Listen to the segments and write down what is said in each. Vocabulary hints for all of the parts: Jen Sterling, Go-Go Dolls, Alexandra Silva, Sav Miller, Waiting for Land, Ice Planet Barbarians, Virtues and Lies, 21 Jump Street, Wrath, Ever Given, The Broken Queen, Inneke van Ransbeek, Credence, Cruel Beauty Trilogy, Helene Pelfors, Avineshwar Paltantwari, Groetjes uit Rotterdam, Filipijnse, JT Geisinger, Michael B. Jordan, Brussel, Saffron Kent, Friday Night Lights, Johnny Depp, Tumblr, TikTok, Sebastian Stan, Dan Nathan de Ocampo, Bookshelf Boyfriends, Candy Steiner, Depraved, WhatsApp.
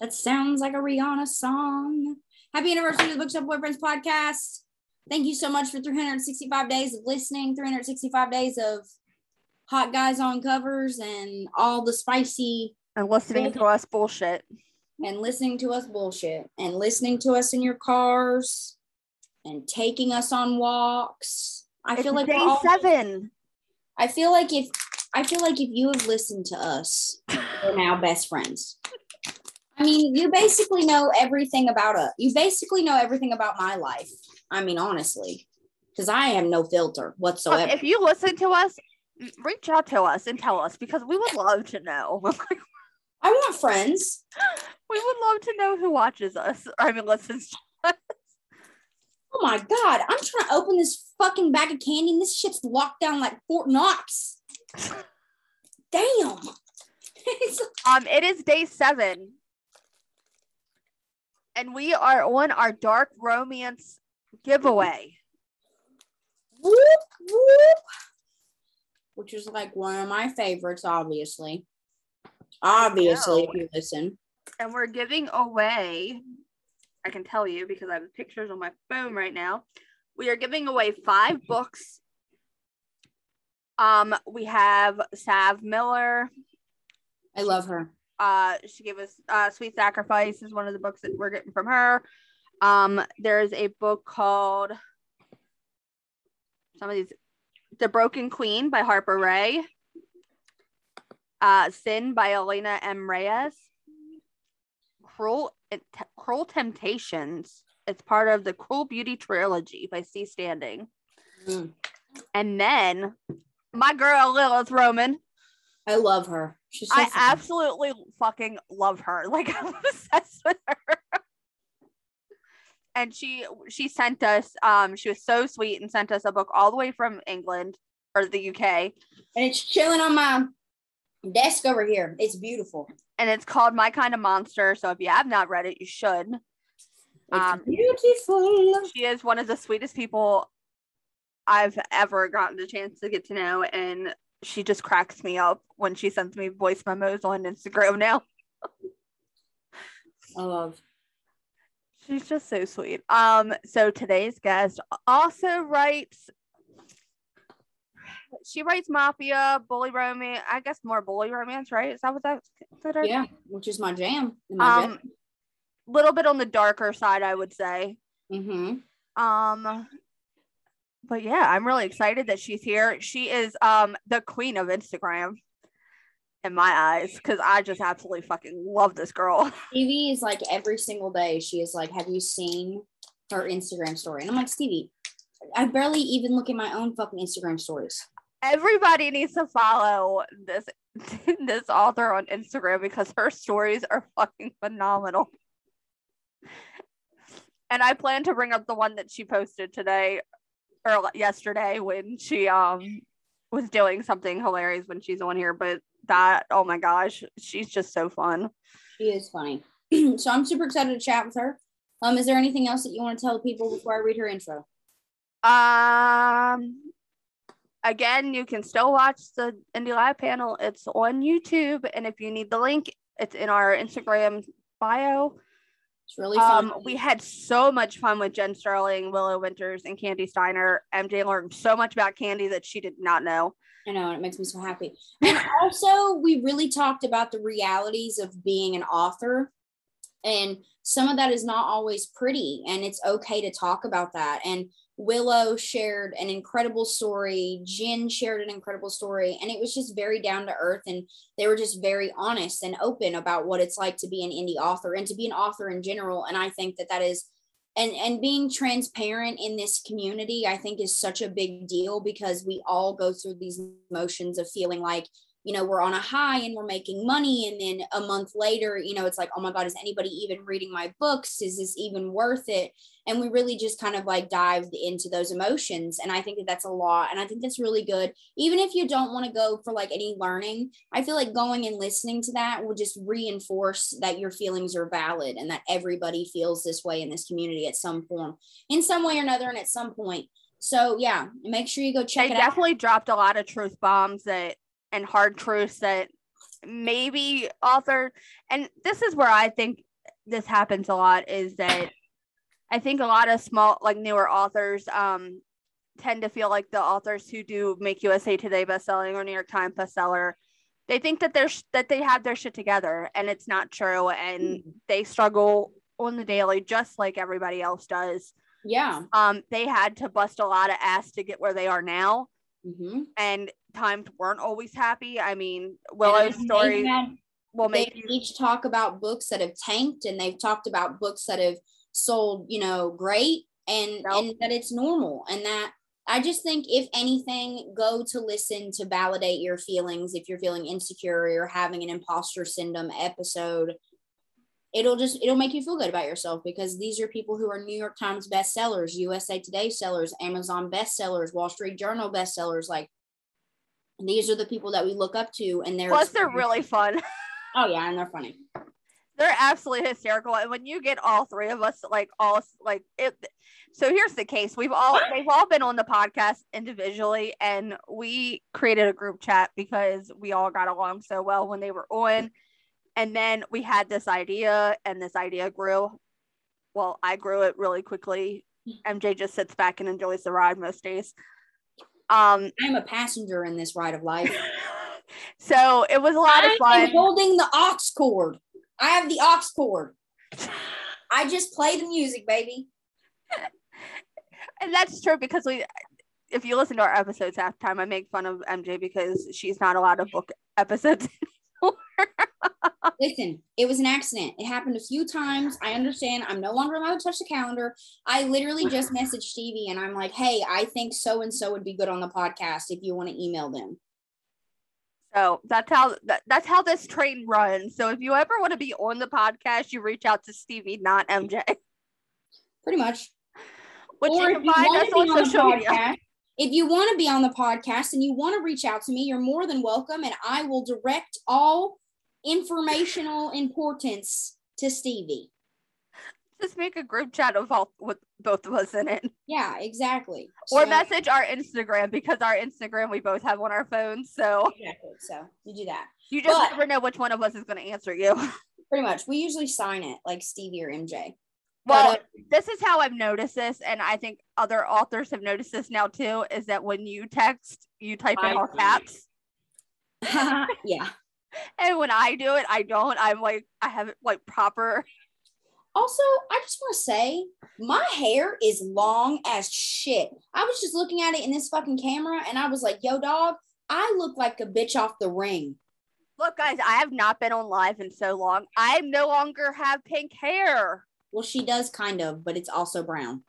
That sounds like a Rihanna song. Happy anniversary to the Bookshelf Boyfriends podcast. Thank you so much for 365 days of listening, 365 days of hot guys on covers and all the spicy. And listening to us bullshit. And listening to us bullshit. And listening to us in your cars and taking us on walks. I feel like if you have listened to us, we're now best friends. I mean, you basically know everything about us. You basically know everything about my life. I mean, honestly, because I am no filter whatsoever. If you listen to us, reach out to us and tell us, because we would love to know. I want friends. We would love to know who watches us. I mean, listens to us. Oh my God. I'm trying to open this fucking bag of candy and this shit's locked down like Fort Knox. Damn. It is day 7. And we are on our dark romance giveaway. Whoop, whoop. Which is like one of my favorites, obviously. Obviously, if you listen. And we're giving away, I can tell you because I have pictures on my phone right now. We are giving away 5 books. We have Sav Miller. I love her. She gave us Sweet Sacrifice is one of the books that we're getting from her. There's a book called The Broken Queen by Harper Ray, Sin by Elena M. Reyes, Cruel Temptations. It's part of the Cruel Beauty Trilogy by C. Standing. Mm. And then my girl Lilith Roman. I love her. She's so funny. I absolutely fucking love her. Like, I'm obsessed with her. And she sent us, she was so sweet and sent us a book all the way from England or the UK. And it's chilling on my desk over here. It's beautiful. And it's called My Kind of Monster. So if you have not read it, you should. It's beautiful. She is one of the sweetest people I've ever gotten the chance to get to know. And she just cracks me up when she sends me voice memos on Instagram now. I love. She's just so sweet. So today's guest also writes. She writes mafia, bully romance. I guess more bully romance, right? Is that what that's considered? Yeah, which is my jam. A little bit on the darker side, I would say. Mm-hmm. But yeah, I'm really excited that she's here. She is the queen of Instagram in my eyes, because I just absolutely fucking love this girl. Stevie is like every single day. She is like, have you seen her Instagram story? And I'm like, Stevie, I barely even look at my own fucking Instagram stories. Everybody needs to follow this author on Instagram because her stories are fucking phenomenal. And I plan to bring up the one that she posted today. Or yesterday when she was doing something hilarious when she's on here, but that, oh my gosh, she's just so fun. She is funny. So I'm super excited to chat with her. Is there anything else that you want to tell people before I read her intro? Again, you can still watch the Indie Live panel. It's on YouTube, and if you need the link, it's in our Instagram bio. It's really fun. We had so much fun with Jen Sterling, Willow Winters, and Candy Steiner. MJ learned so much about Candy that she did not know. I know, and it makes me so happy. And also, we really talked about the realities of being an author. And some of that is not always pretty, and it's okay to talk about that. And Willow shared an incredible story. Jen shared an incredible story. And it was just very down to earth. And they were just very honest and open about what it's like to be an indie author and to be an author in general. And I think that is, and being transparent in this community, I think is such a big deal because we all go through these motions of feeling like, you know, we're on a high and we're making money. And then a month later, you know, it's like, oh my God, is anybody even reading my books? Is this even worth it? And we really just kind of like dived into those emotions. And I think that that's a lot. And I think that's really good. Even if you don't want to go for like any learning, I feel like going and listening to that will just reinforce that your feelings are valid and that everybody feels this way in this community at some form, in some way or another, and at some point. So yeah, make sure you go check it out. They definitely dropped a lot of truth bombs that and hard truths that maybe author, and this is where I think this happens a lot, is that I think a lot of small, like newer authors tend to feel like the authors who do make USA Today bestselling or New York Times bestseller, they think that they have their shit together, and it's not true, and they struggle on the daily just like everybody else does. Yeah. They had to bust a lot of ass to get where they are now. Mm-hmm. And times weren't always happy. I mean, Willow's story will make you each talk about books that have tanked, and they've talked about books that have sold, you know, great, and that it's normal. And that I just think, if anything, go to listen to validate your feelings. If you're feeling insecure or you're having an imposter syndrome episode, it'll make you feel good about yourself, because these are people who are New York Times bestsellers, USA Today sellers, Amazon bestsellers, Wall Street Journal bestsellers. Like, these are the people that we look up to, and they're really fun. Oh yeah, and they're funny. They're absolutely hysterical. And when you get all three of us, so here's the case. They've all been on the podcast individually, and we created a group chat because we all got along so well when they were on. And then we had this idea, and this idea grew. Well, I grew it really quickly. MJ just sits back and enjoys the ride most days. I'm a passenger in this ride of life. So it was a lot of fun. I'm holding the aux cord. I have the aux cord. I just play the music, baby. And that's true, because if you listen to our episodes half the time, I make fun of MJ because she's not allowed to book episodes anymore. Listen, it was an accident. It happened a few times. I understand. I'm no longer allowed to touch the calendar. I literally just messaged Stevie, and I'm like, hey, I think so-and-so would be good on the podcast if you want to email them. So that's how this train runs. So if you ever want to be on the podcast, you reach out to Stevie, not MJ. Pretty much. Which or you can find us on social media. If you want to be on the podcast and you want to reach out to me, you're more than welcome, and I will direct all informational importance to Stevie. Just make a group chat with both of us in it. Yeah, exactly. Or message our Instagram, because our Instagram we both have on our phones. So exactly. So you do that. You just never know which one of us is going to answer you. Pretty much. We usually sign it like Stevie or MJ. Well, this is how I've noticed this, and I think other authors have noticed this now too, is that when you text, you type in all caps. Yeah. And when I do it, I don't. I'm like, I have it like proper. Also, I just want to say, my hair is long as shit. I was just looking at it in this fucking camera, and I was like, yo, dog, I look like a bitch off The Ring. Look, guys, I have not been on live in so long. I no longer have pink hair. Well, she does kind of, but it's also brown.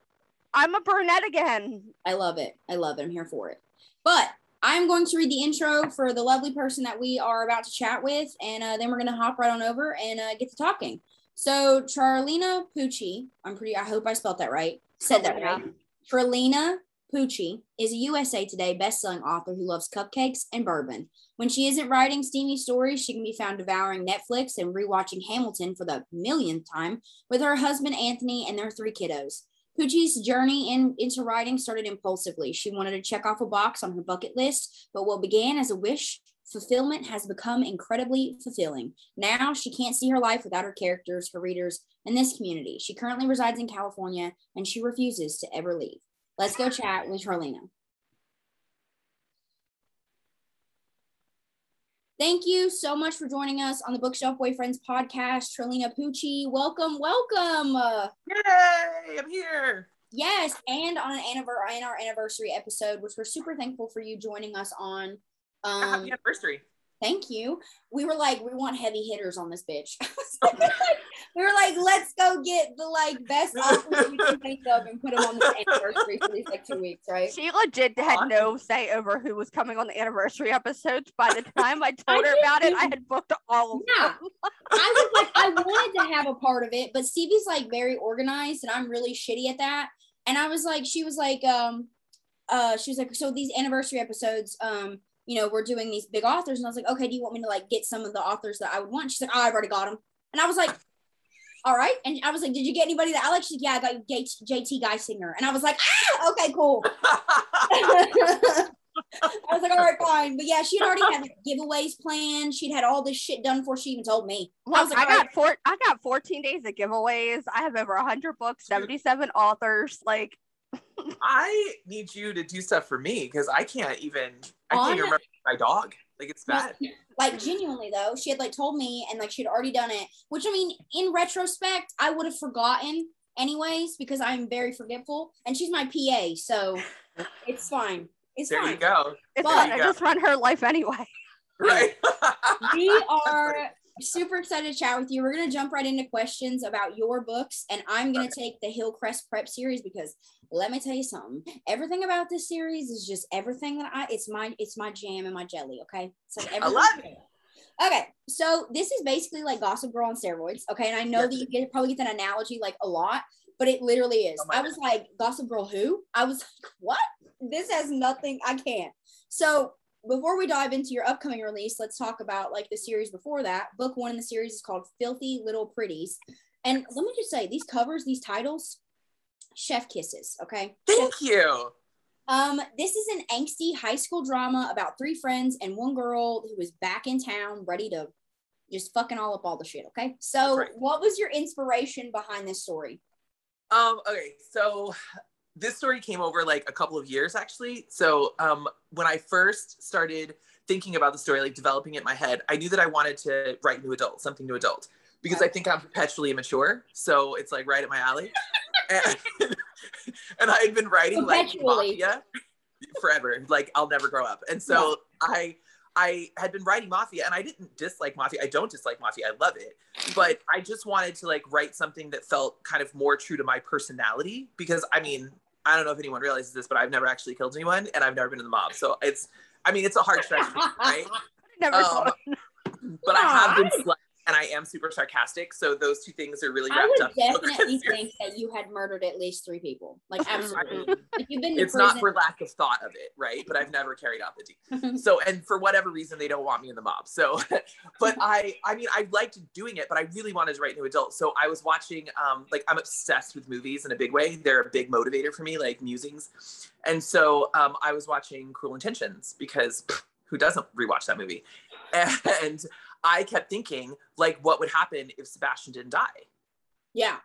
I'm a brunette again. I love it. I love it. I'm here for it. But I'm going to read the intro for the lovely person that we are about to chat with, and then we're going to hop right on over and get to talking. So Trilina Pucci, I hope I spelled that right. Said that right. Trilina Pucci is a USA Today bestselling author who loves cupcakes and bourbon. When she isn't writing steamy stories, she can be found devouring Netflix and rewatching Hamilton for the millionth time with her husband Anthony and their three kiddos. Pucci's journey into writing started impulsively. She wanted to check off a box on her bucket list, but what began as a wish fulfillment has become incredibly fulfilling. Now she can't see her life without her characters, her readers, and this community. She currently resides in California, and she refuses to ever leave. Let's go chat with Trilina. Thank you so much for joining us on the Bookshelf Boyfriends podcast, Trilina Pucci. Welcome, welcome. Yay, I'm here. Yes, and on our anniversary episode, which we're super thankful for you joining us on. Happy anniversary. Thank you. We were like, we want heavy hitters on this bitch. We were like, let's go get the like best authors we can think of and put them on the anniversary for these like 2 weeks, right? She legit had no say over who was coming on the anniversary episodes. By the time I told her about it, I had booked all of them. I was like, I wanted to have a part of it, but Stevie's like very organized and I'm really shitty at that. And I was like, she was like, so these anniversary episodes, you know, we're doing these big authors. And I was like, okay, do you want me to like get some of the authors that I would want? She's like, oh, I've already got them. And I was like, all right. And I was like, did you get anybody that I like? She's like, yeah, I got JT Geisinger. And I was like, ah, okay, cool. I was like, all right, fine. But yeah, she had already had like, giveaways planned. She'd had all this shit done before she even told me. I was like, I got 14 days of giveaways. I have over 100 books, 77 authors. Like, I need you to do stuff for me because I can't even remember my dog. Like, it's bad. Like, genuinely though, she had like told me and like she'd already done it, which I mean, in retrospect, I would have forgotten anyways because I'm very forgetful and she's my PA, so it's fine. There you go. It's fine. I just run her life anyway. Right. We are super excited to chat with you. We're going to jump right into questions about your books, and I'm going to take the Hillcrest Prep series because let me tell you something. Everything about this series is just everything that it's my jam and my jelly, okay? So I love it. Okay, so this is basically like Gossip Girl on steroids, okay? And I know that you probably get that analogy like a lot, but it literally is. Oh, I was like, Gossip Girl who? I was like, what? This has nothing, I can't. So before we dive into your upcoming release, let's talk about like the series before that. Book one in the series is called Filthy Little Pretties. And let me just say, these covers, these titles, chef kisses, okay? Thank you. This is an angsty high school drama about three friends and one girl who is back in town ready to just fucking all up all the shit, okay? So what was your inspiration behind this story? Okay, so this story came over like a couple of years actually. So when I first started thinking about the story, like developing it in my head, I knew that I wanted to write something new adult because I think I'm perpetually immature. So it's like right at my alley. And I had been writing like Mafia forever. Like I'll never grow up. And so I had been writing Mafia, and I didn't dislike Mafia. I don't dislike Mafia. I love it. But I just wanted to like write something that felt kind of more true to my personality because I mean, I don't know if anyone realizes this, but I've never actually killed anyone and I've never been in the mob. So it's a hard stretch for me, right? But I have been slept, and I am super sarcastic. So those two things are really wrapped up. I would definitely think that you had murdered at least three people. Like absolutely. I mean, if you've been it's prison, not for lack of thought of it, right? But I've never carried out the deed. So, and for whatever reason, they don't want me in the mob. So, but I mean, I liked doing it, but I really wanted to write new adult. So I was watching, like I'm obsessed with movies in a big way. They're a big motivator for me, like musings. And so I was watching Cruel Intentions because who doesn't rewatch that movie? And I kept thinking, like, what would happen if Sebastian didn't die? Yeah.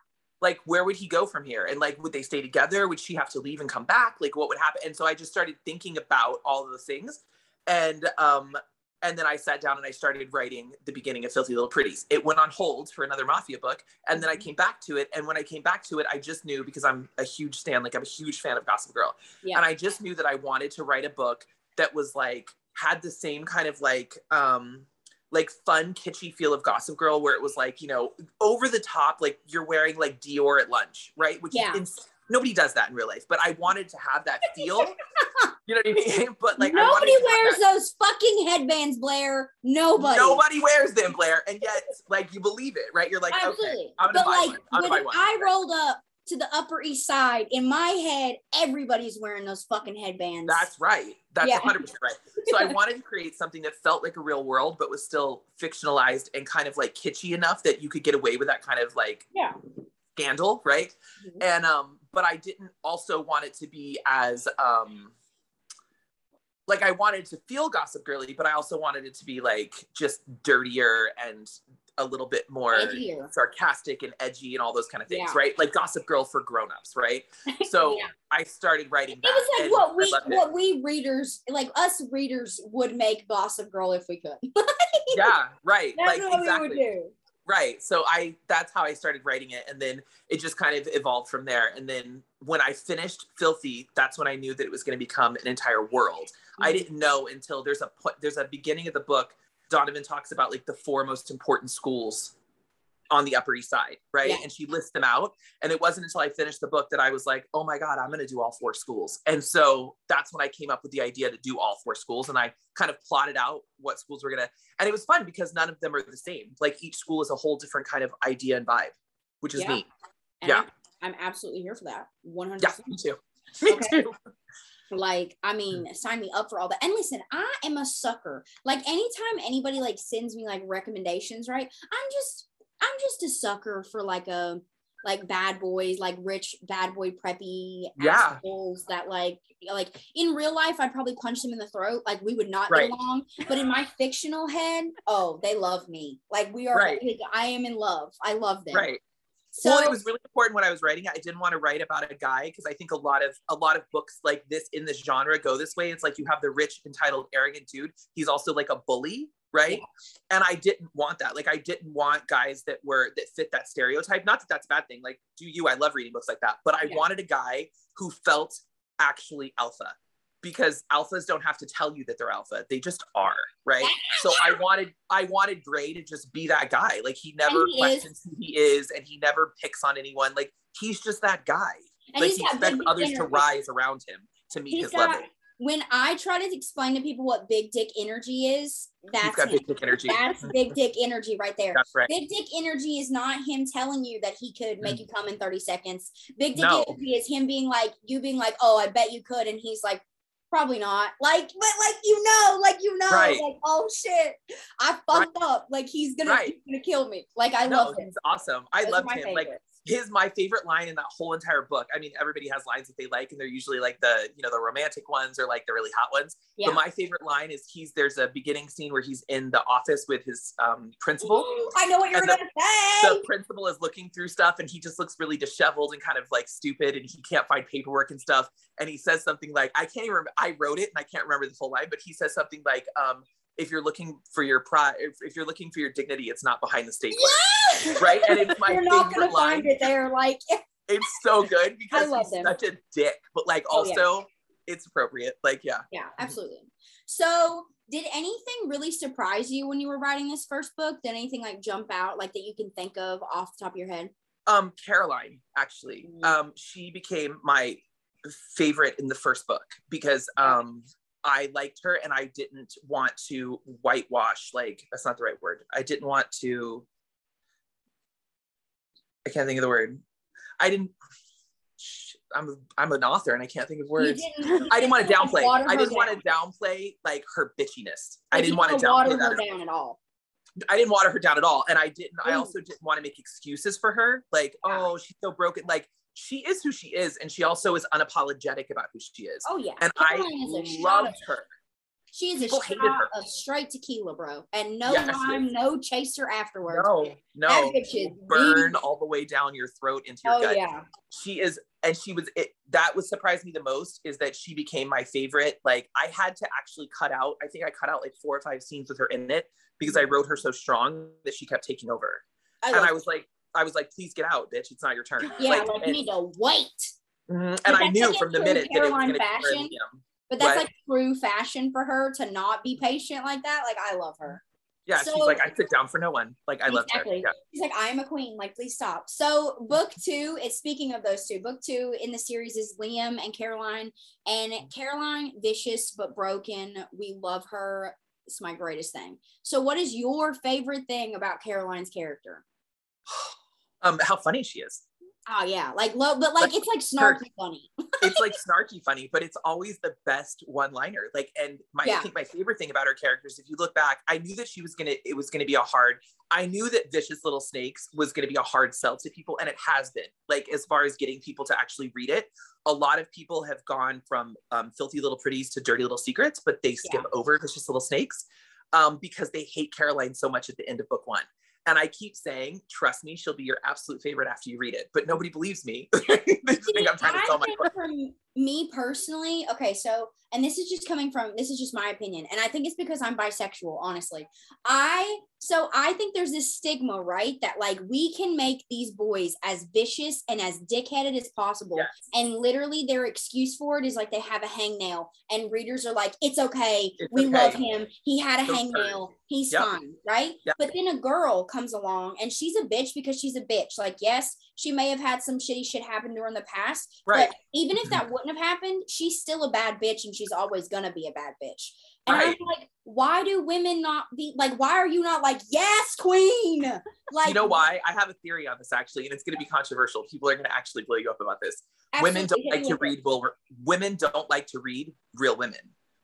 Like, where would he go from here? And, like, would they stay together? Would she have to leave and come back? Like, what would happen? And so I just started thinking about all of those things. And then I sat down and I started writing the beginning of Filthy Little Pretties. It went on hold for another Mafia book. And then I came back to it. And when I came back to it, I just knew, because I'm a huge stan, like, I'm a huge fan of Gossip Girl. Yeah. And I just knew that I wanted to write a book that was, like, had the same kind of, like fun, kitschy feel of Gossip Girl, where it was like, you know, over the top, like you're wearing like Dior at lunch, right? Which is nobody does that in real life, but I wanted to have that feel. You know what I mean? But like, nobody wears those fucking headbands, Blair. Nobody wears them, Blair. And yet, like, you believe it, right? You're like, absolutely. Okay, I'm gonna buy one. I rolled up to the Upper East Side, in my head, everybody's wearing those fucking headbands. That's right. That's 100% right. So I wanted to create something that felt like a real world, but was still fictionalized and kind of like kitschy enough that you could get away with that kind of like scandal, right? Mm-hmm. And, but I didn't also want it to be as, like I wanted to feel Gossip Girly, but I also wanted it to be like just dirtier and a little bit more edgier, sarcastic and edgy and all those kind of things, right? Like Gossip Girl for grown-ups, right? So I started writing that. It was like what we readers, like us readers would make Gossip Girl if we could. Yeah, right. That's like, what we would do. Right, so that's how I started writing it, and then it just kind of evolved from there. And then when I finished Filthy, that's when I knew that it was gonna become an entire world. Mm-hmm. I didn't know until there's a beginning of the book. Donovan talks about like the four most important schools on the Upper East Side, right? Yeah. And she lists them out. And it wasn't until I finished the book that I was like, oh my God, I'm going to do all four schools. And so that's when I came up with the idea to do all four schools. And I kind of plotted out what schools were going to, and it was fun because none of them are the same. Like each school is a whole different kind of idea and vibe, which is neat. And yeah. I'm absolutely here for that. 100%. Yeah, me too. Me too. Like, I mean, sign me up for all that. And listen, I am a sucker. Like anytime anybody like sends me like recommendations, right? I'm just a sucker for like a, like bad boys, like rich bad boy preppy assholes that like in real life, I'd probably punch them in the throat. Like we would not get along, but in my fictional head, oh, they love me. Like we are, like, I am in love. I love them. Right. So, well, it was really important when I was writing. I didn't want to write about a guy because I think a lot of books like this in this genre go this way. It's like you have the rich, entitled, arrogant dude. He's also like a bully, right? Yeah. And I didn't want that. Like I didn't want guys that fit that stereotype. Not that that's a bad thing. Like, do you? I love reading books like that. But I wanted a guy who felt actually alpha, because alphas don't have to tell you that they're alpha. They just are, right? So I wanted Gray to just be that guy. Like he never questions who he is, and he never picks on anyone. Like he's just that guy. And like he expects others to rise around him to meet his level. When I try to explain to people what big dick energy is, that's big dick energy. That's big dick energy right there. That's right. Big dick energy is not him telling you that he could make you come in 30 seconds. Big dick energy is him being like, you being like, oh, I bet you could. And he's like, probably not, like, but like you know like, oh shit, I fucked up, like he's gonna kill me. Like I love him. He's awesome. I love him. Favorites. Like my favorite line in that whole entire book. I mean, everybody has lines that they like, and they're usually like the, you know, the romantic ones or like the really hot ones. Yeah. But my favorite line is there's a beginning scene where he's in the office with his principal. Ooh, I know what you're gonna say. The principal is looking through stuff, and he just looks really disheveled and kind of like stupid, and he can't find paperwork and stuff. And he says something like, I can't even remember, I wrote it and I can't remember the full line, but he says something like, if you're looking for your pride, if you're looking for your dignity, it's not behind the stapler. Yeah! Right? And it's my favorite line. You're not going to find it there. Like, it's so good because he's such a dick, but like also it's appropriate. Like, yeah. Yeah, absolutely. So did anything really surprise you when you were writing this first book? Did anything like jump out, like that you can think of off the top of your head? Caroline, actually. She became my favorite in the first book because I liked her, and I didn't want to whitewash, like, that's not the right word. I can't think of the word. I'm an author and I can't think of words. I didn't want to downplay like her bitchiness. I didn't want to downplay that at all. I didn't water her down at all. And I also didn't want to make excuses for her. Like, oh, she's so broken. Like, she is who she is, and she also is unapologetic about who she is. Oh yeah, and I loved her. She is a shot of straight tequila, bro, and no lime, no chaser afterwards. No, that bitch is burn all the way down your throat into your gut. Yeah, she is, and she was. That was surprised me the most is that she became my favorite. Like I had to actually cut out. I think I cut out like 4 or 5 scenes with her in it because I wrote her so strong that she kept taking over, and I was like. Please get out, bitch. It's not your turn. Yeah, like you need to wait. And I knew from the minute that it was going to be him. But that's like true fashion for her to not be patient like that. Like, I love her. Yeah, so, she's like, I sit down for no one. Like, I love her. Yeah. She's like, I am a queen. Like, please stop. So book 2 is, speaking of those two, book 2 in the series is Liam and Caroline. And Caroline, vicious but broken. We love her. It's my greatest thing. So what is your favorite thing about Caroline's character? How funny she is. Oh yeah, like low, but like it's like snarky funny. It's like snarky funny, but it's always the best one-liner. Like, and I think my favorite thing about her character is if you look back, I knew that it was gonna be I knew that Vicious Little Snakes was gonna be a hard sell to people, and it has been. Like as far as getting people to actually read it, a lot of people have gone from Filthy Little Pretties to Dirty Little Secrets, but they skip over Vicious Little Snakes because they hate Caroline so much at the end of book 1. And I keep saying, trust me, she'll be your absolute favorite after you read it. But nobody believes me. They just think I'm trying to sell my book. me personally, okay, so, and this is just coming from, this is just my opinion, and I think it's because I'm bisexual, honestly. I think there's this stigma, right, that, like, we can make these boys as vicious and as dickheaded as possible, yes. And literally their excuse for it is, like, they have a hangnail, and readers are like, it's okay, love him, he had a hangnail, he's fine, right? Yep. But then a girl comes along, and she's a bitch because she's a bitch. Like, yes, she may have had some shitty shit happen to her in the past, right. But even if that wouldn't have happened, she's still a bad bitch, and she's always gonna be a bad bitch. And right. I'm like, why do women not be like, why are you not like, yes, queen? Like, you know why? I have a theory on this, actually, and it's gonna be controversial. People are gonna actually blow you up about this. Women don't like to read women don't like to read real women.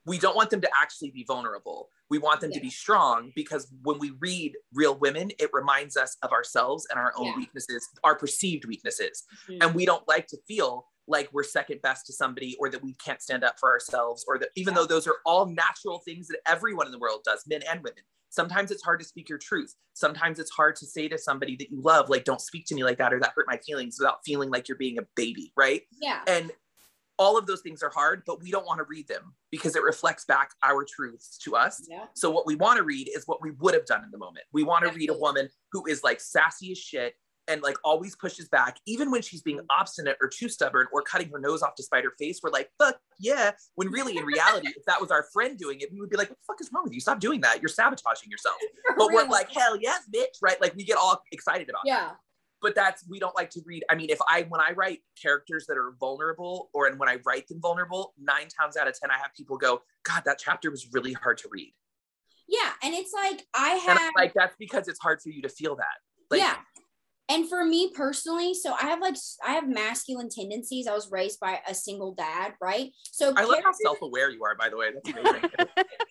We don't want them to actually be vulnerable. We want them to be strong, because when we read real women, it reminds us of ourselves and our own weaknesses, our perceived weaknesses. Mm-hmm. And we don't like to feel like we're second best to somebody, or that we can't stand up for ourselves, or that even though those are all natural things that everyone in the world does, men and women. Sometimes it's hard to speak your truth. Sometimes it's hard to say to somebody that you love, like, don't speak to me like that, or that hurt my feelings, without feeling like you're being a baby, right? Yeah. And all of those things are hard, but we don't want to read them because it reflects back our truths to us. Yeah. So what we want to read is what we would have done in the moment. We want to read a woman who is, like, sassy as shit and, like, always pushes back, even when she's being obstinate or too stubborn or cutting her nose off to spite her face. We're like, fuck yeah. When really, in reality, if that was our friend doing it, we would be like, what the fuck is wrong with you? Stop doing that. You're sabotaging yourself. But we're like, hell yes, bitch, right? Like, we get all excited about it. But we don't like to read. I mean, when I write characters that are vulnerable, and when I write them vulnerable, 9 times out of 10, I have people go, God, that chapter was really hard to read. Yeah, and it's like, that's because it's hard for you to feel that. Like, yeah, and for me personally, so I have masculine tendencies. I was raised by a single dad, right? So I love how self-aware you are, by the way. That's amazing.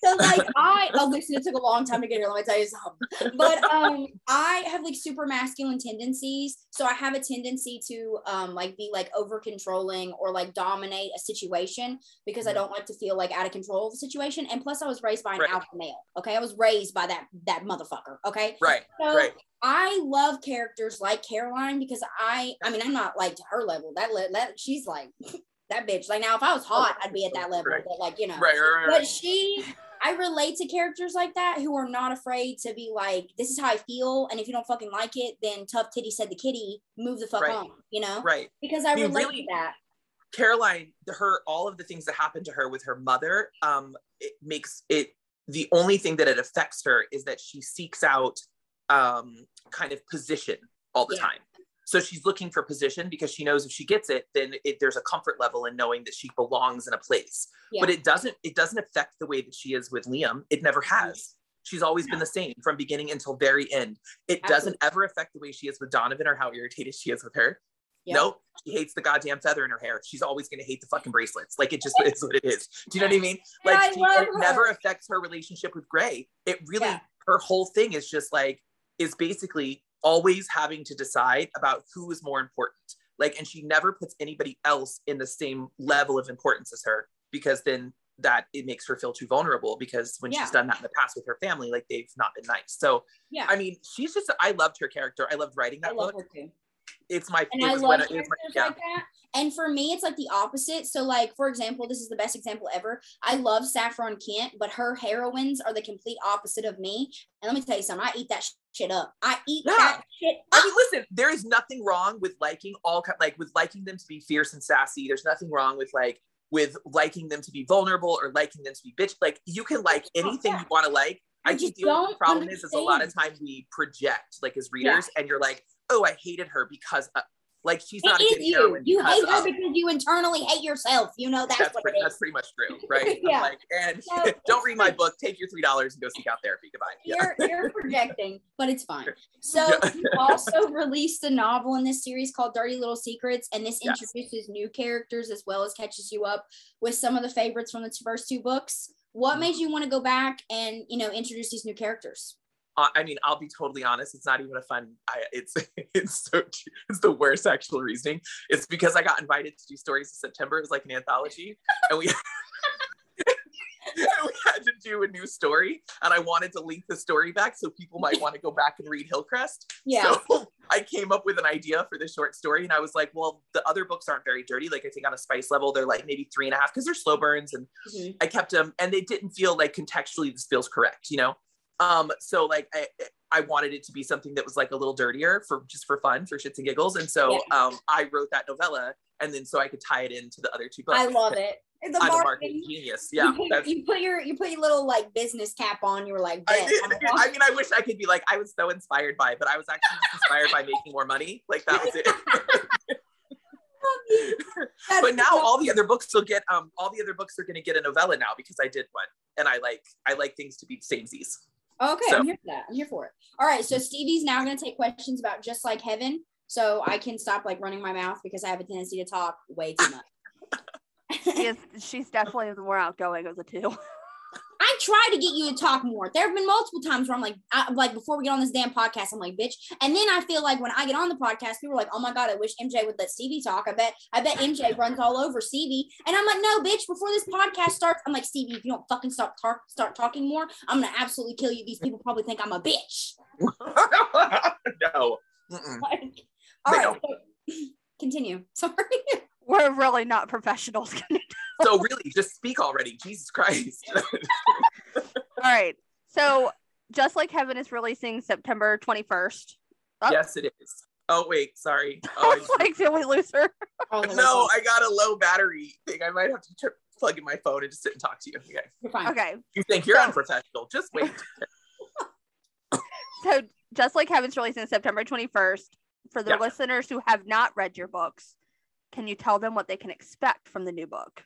So, like, listen, it took a long time to get here. Let me tell you something. But I have, like, super masculine tendencies. So I have a tendency to like, be, like, over-controlling or, like, dominate a situation because I don't like to feel, like, out of control of the situation. And plus, I was raised by an alpha male. Okay, I was raised by that motherfucker. Okay, right. So I love characters like Caroline because I mean, I'm not, like, to her level. She's like that bitch. Like, now, if I was hot, I'd be at that level. But, like, you know, but I relate to characters like that who are not afraid to be like, this is how I feel, and if you don't fucking like it, then tough titty said the kitty, move the fuck on, you know? Right. Because I relate to that. Caroline, all of the things that happened to her with her mother, the only thing that it affects her is that she seeks out kind of position all the time. So she's looking for position because she knows if she gets it, then there's a comfort level in knowing that she belongs in a place. Yeah. But it doesn't affect the way that she is with Liam. It never has. She's always been the same from beginning until very end. It doesn't ever affect the way she is with Donovan or how irritated she is with her. Yeah. Nope. She hates the goddamn feather in her hair. She's always going to hate the fucking bracelets. Like, it just is what it is. Do you know what I mean? Like, it never affects her relationship with Gray. It really, her whole thing is just like, is basically always having to decide about who is more important. Like, and she never puts anybody else in the same level of importance as her, because then it makes her feel too vulnerable, because when she's done that in the past with her family, like, they've not been nice. So, I mean, she's just, I loved her character. I loved writing that book. It's my favorite. And I love characters like that. And for me, it's like the opposite. So, like, for example, this is the best example ever. I love Saffron Kent, but her heroines are the complete opposite of me. And let me tell you something, I eat that shit up. I eat that shit up. I mean, listen, there is nothing wrong with liking with liking them to be fierce and sassy. There's nothing wrong with liking them to be vulnerable or liking them to be bitch. Like, you can like anything you want to like. I just think the problem is a lot of times we project, like, as readers, and you're like, oh, I hated her because like, she's not a good heroine. You hate her because you internally hate yourself. You know, that's what it is. That's pretty much true, right? I'm like, don't read my book. Take your $3 and go seek out therapy. Goodbye. You're projecting, but it's fine. So you also released a novel in this series called Dirty Little Secrets, and this introduces new characters as well as catches you up with some of the favorites from the first 2 books. What made you want to go back and, you know, introduce these new characters? I mean, I'll be totally honest. It's not even a fun. It's the worst actual reasoning. It's because I got invited to do Stories of September. It was like an anthology, and we had to do a new story. And I wanted to link the story back so people might want to go back and read Hillcrest. Yeah. So I came up with an idea for this short story, and I was like, well, the other books aren't very dirty. Like, I think on a spice level, they're like maybe 3.5 because they're slow burns, and I kept them, and they didn't feel like contextually this feels correct, you know? So like I wanted it to be something that was like a little dirtier for just for fun, for shits and giggles. And so I wrote that novella, and then so I could tie it into the other two books. I love it. It's a marketing genius. Yeah. You put your little like business cap on. You were like, I mean, I wish I could be like, I was so inspired by it, but I was actually inspired by making more money. Like that was it. But now all the other books will get all the other books are gonna get a novella now because I did one, and I like things to be samesies. Okay, so. I'm here for that. I'm here for it. All right, so Stevie's now gonna take questions about Just Like Heaven, so I can stop like running my mouth because I have a tendency to talk way too much. She's definitely more outgoing of the two. I try to get you to talk more. There have been multiple times where I'm like, before we get on this damn podcast, I'm like, bitch. And then I feel like when I get on the podcast, people are like, oh my God, I wish MJ would let Stevie talk. I bet MJ runs all over Stevie. And I'm like, no, bitch, before this podcast starts, I'm like, Stevie, if you don't fucking start talking more, I'm going to absolutely kill you. These people probably think I'm a bitch. No. All right. So, continue. Sorry. We're really not professionals. So really, just speak already. Jesus Christ. All right. So Just Like Heaven is releasing September 21st. Oh. Yes, it is. Oh, wait. Sorry. Oh, did we lose her? No, I got a low battery thing. I might have to plug in my phone and just sit and talk to you. Okay. You're fine. Okay. You think you're unprofessional. Just wait. So Just Like Heaven's releasing September 21st. For the listeners who have not read your books, can you tell them what they can expect from the new book?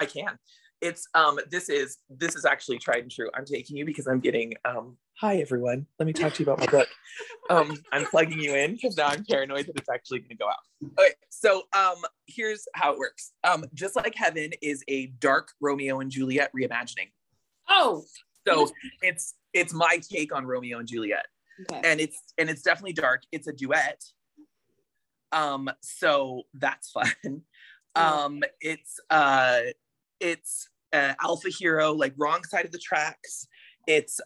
I can. It's this is actually tried and true. I'm taking you because I'm getting hi everyone. Let me talk to you about my book. I'm plugging you in because now I'm paranoid that it's actually going to go out. Okay, so here's how it works. Just Like Heaven is a dark Romeo and Juliet reimagining. Oh, so it's my take on Romeo and Juliet, and it's definitely dark. It's a duet. So that's fun. It's alpha hero, like wrong side of the tracks. It's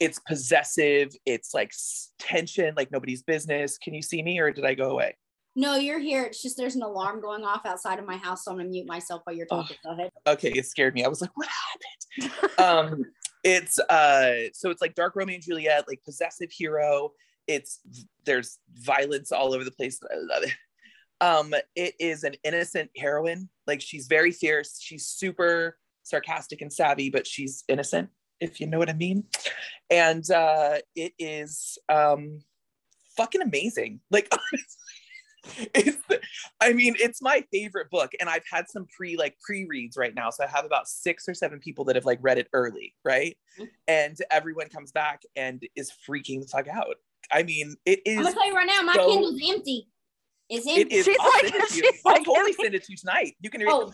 it's possessive. It's like tension, like nobody's business. Can you see me or did I go away? No, you're here. It's just there's an alarm going off outside of my house, so I'm gonna mute myself while you're talking about it. Okay, it scared me. I was like, what happened? So it's like dark Romeo and Juliet, like possessive hero. There's violence all over the place. I love it. It is an innocent heroine. Like, she's very fierce. She's super sarcastic and savvy, but she's innocent, if you know what I mean. And it is fucking amazing. Like, honestly, it's my favorite book. And I've had some pre-reads right now. So I have about 6 or 7 people that have like read it early, right? Mm-hmm. And everyone comes back and is freaking the fuck out. I mean, it is. I'm gonna tell you right now, my Kindle's empty. I'll totally send it to you tonight. You can read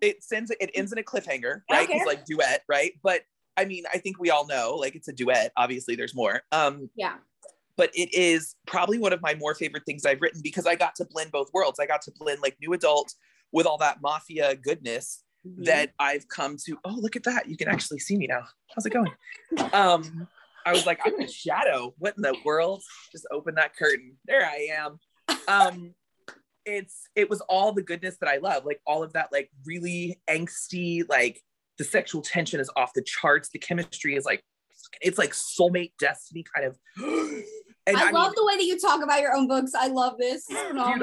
it ends in a cliffhanger, right? It's like duet, right? But I mean, I think we all know, like, it's a duet. Obviously, there's more. But it is probably one of my more favorite things I've written because I got to blend both worlds. I got to blend like new adult with all that mafia goodness that I've come to. Oh, look at that. You can actually see me now. How's it going? I was like, I'm in a shadow. What in the world? Just open that curtain. There I am. It was all the goodness that I love. Like all of that, like really angsty, like the sexual tension is off the charts. The chemistry is like, it's like soulmate destiny kind of. I love the way that you talk about your own books. I love this. I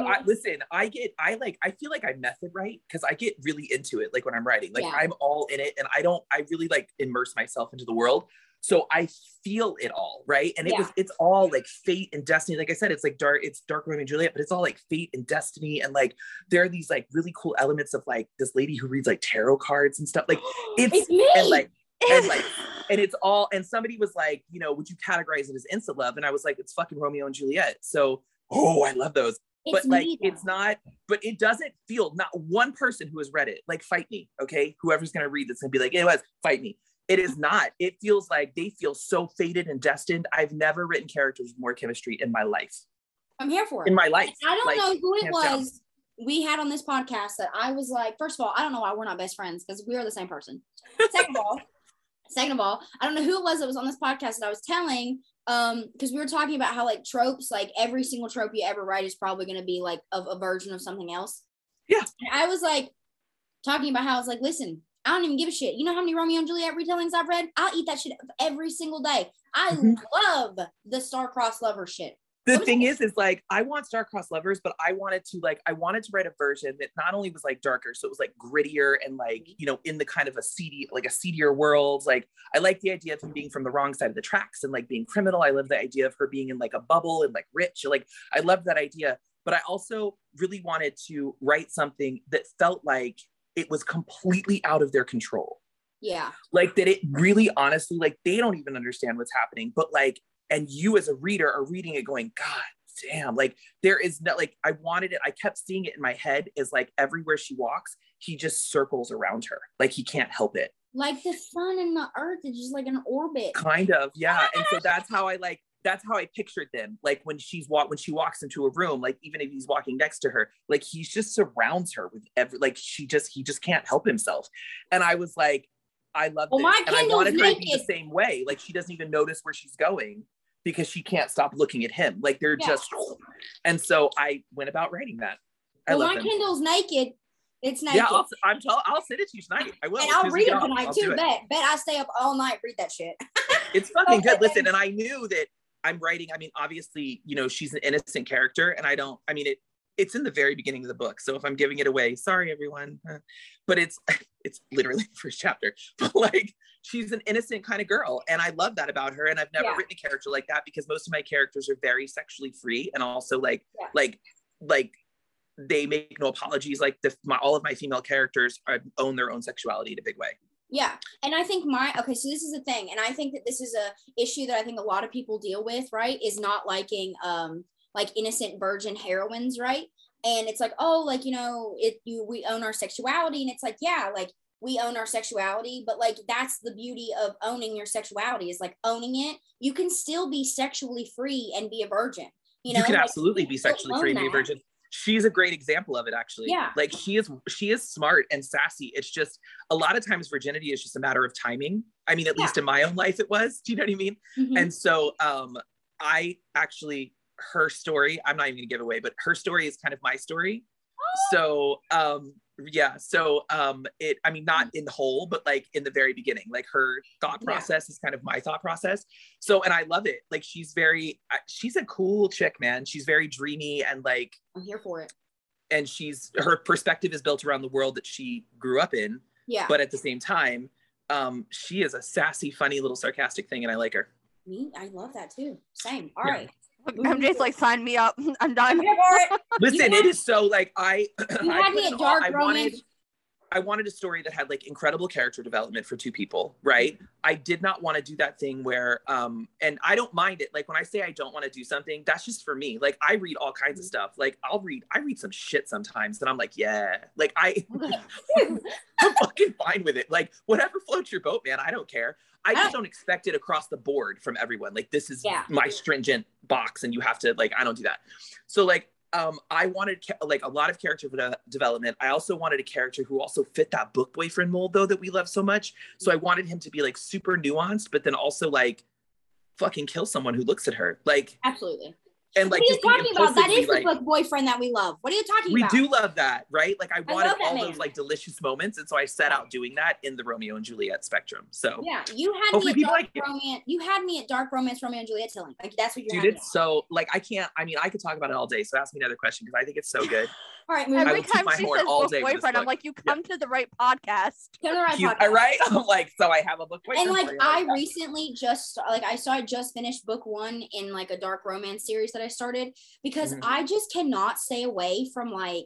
feel like I method write because I get really into it. Like when I'm writing, like I'm all in it and I really like immerse myself into the world. So I feel it all, right? And it's all like fate and destiny. Like I said, it's Dark Romeo and Juliet, but it's all like fate and destiny. And like, there are these like really cool elements of like this lady who reads like tarot cards and stuff. Like it's me. And somebody was like, you know, would you categorize it as insta love? And I was like, it's fucking Romeo and Juliet. So, I love those. But like, it's not, but it doesn't feel, not one person who has read it, like fight me, okay? Whoever's gonna read this and be like, it was, fight me. It is not. It feels like they feel so fated and destined. I've never written characters with more chemistry in my life. I'm here for it. In my life. I don't know who it was we had on this podcast that I was like, first of all, I don't know why we're not best friends because we are the same person. Second of all, Second of all, I don't know who it was that was on this podcast that I was telling, because we were talking about how, like, tropes, like, every single trope you ever write is probably going to be, like, of a version of something else. Yeah. And I was, like, talking about how I was like, listen, I don't even give a shit. You know how many Romeo and Juliet retellings I've read? I'll eat that shit up every single day. I love the star-crossed lover shit. The thing is like, I want star-crossed lovers, but I wanted to write a version that not only was like darker, so it was like grittier and like, you know, in the kind of a seedier world. Like, I like the idea of him being from the wrong side of the tracks and like being criminal. I love the idea of her being in like a bubble and like rich. Like, I love that idea, but I also really wanted to write something that felt like it was completely out of their control. Yeah. Like that it really, honestly, like they don't even understand what's happening, but like, and you as a reader are reading it going, God damn, like there is no, like I wanted it. I kept seeing it in my head is like everywhere she walks, he just circles around her. Like he can't help it. Like the sun and the earth is just like an orbit. Kind of, yeah. And so that's how I pictured them. Like when she walks into a room, like even if he's walking next to her, like he just surrounds her with he just can't help himself. And I was like, I love this. Well, and I wanted her to be the same way. Like she doesn't even notice where she's going, because she can't stop looking at him. Like they're just, and so I went about writing that. My Kindle's naked. It's naked. Yeah, I'll send it to you tonight. I will. And I'll read it tonight too. Bet I stay up all night, read that shit. It's fucking good. Listen, and I knew that I'm writing, I mean, obviously, you know, she's an innocent character and it's in the very beginning of the book. So if I'm giving it away, sorry, everyone, but it's literally the first chapter, but like, she's an innocent kind of girl. And I love that about her. And I've never written a character like that, because most of my characters are very sexually free. And also like they make no apologies. Like all of my female characters own their own sexuality in a big way. Yeah. And I think so this is the thing. And I think that this is a issue that I think a lot of people deal with, right? Is not liking, like innocent virgin heroines, right? And it's like, oh, like, you know, we own our sexuality. And it's like, yeah, like we own our sexuality, but like, that's the beauty of owning your sexuality, is like owning it. You can still be sexually free and be a virgin. You know, you can like, absolutely be sexually free and be a virgin. She's a great example of it, actually. Yeah. Like she is smart and sassy. It's just a lot of times virginity is just a matter of timing. I mean, at least in my own life it was, do you know what I mean? Mm-hmm. And so her story, I'm not even gonna give away, but her story is kind of my story. Oh. So it, I mean, not in the whole, but like in the very beginning, like her thought process is kind of my thought process. So, and I love it. Like she's a cool chick, man. She's very dreamy and like, I'm here for it. And her perspective is built around the world that she grew up in. Yeah. But at the same time, she is a sassy, funny little sarcastic thing. And I like her. Me? I love that too. Same. All right. I'm just like, sign me up. I'm done. Listen, it is so like I wanted a story that had like incredible character development for two people, right? I did not want to do that thing where, and I don't mind it. Like when I say I don't want to do something, that's just for me. Like I read all kinds of stuff. Like I read some shit sometimes that I'm like, yeah, like I'm fucking fine with it. Like whatever floats your boat, man, I don't care. I just don't expect it across the board from everyone. Like this is my stringent box and you have to like, I don't do that. So like, I wanted like a lot of character development. I also wanted a character who also fit that book boyfriend mold though, that we love so much. So I wanted him to be like super nuanced, but then also like fucking kill someone who looks at her. Like, absolutely. And like, what are you talking about? That is the book boyfriend that we love. What are you talking about? We do love that, right? Like I wanted all those like delicious moments, and so I set out doing that in the Romeo and Juliet spectrum. So yeah, you had me at dark romance. You had me at dark romance, Romeo and Juliet telling. Like that's what you did. So like I can't. I mean, I could talk about it all day. So ask me another question because I think it's so good. All right, every time she says book boyfriend, I'm like, you come to the right podcast. Come to the right podcast, right? I'm like, so I have a book boyfriend. And like I recently just like I just finished book one in like a dark romance series that I started, because I just cannot stay away from like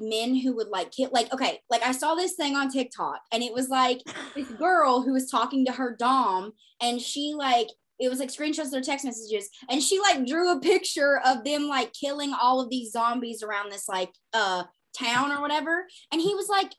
men who would like kill, like, okay, like I saw this thing on TikTok and it was like this girl who was talking to her dom, and she like, it was like screenshots of their text messages, and she like drew a picture of them like killing all of these zombies around this like town or whatever, and he was like,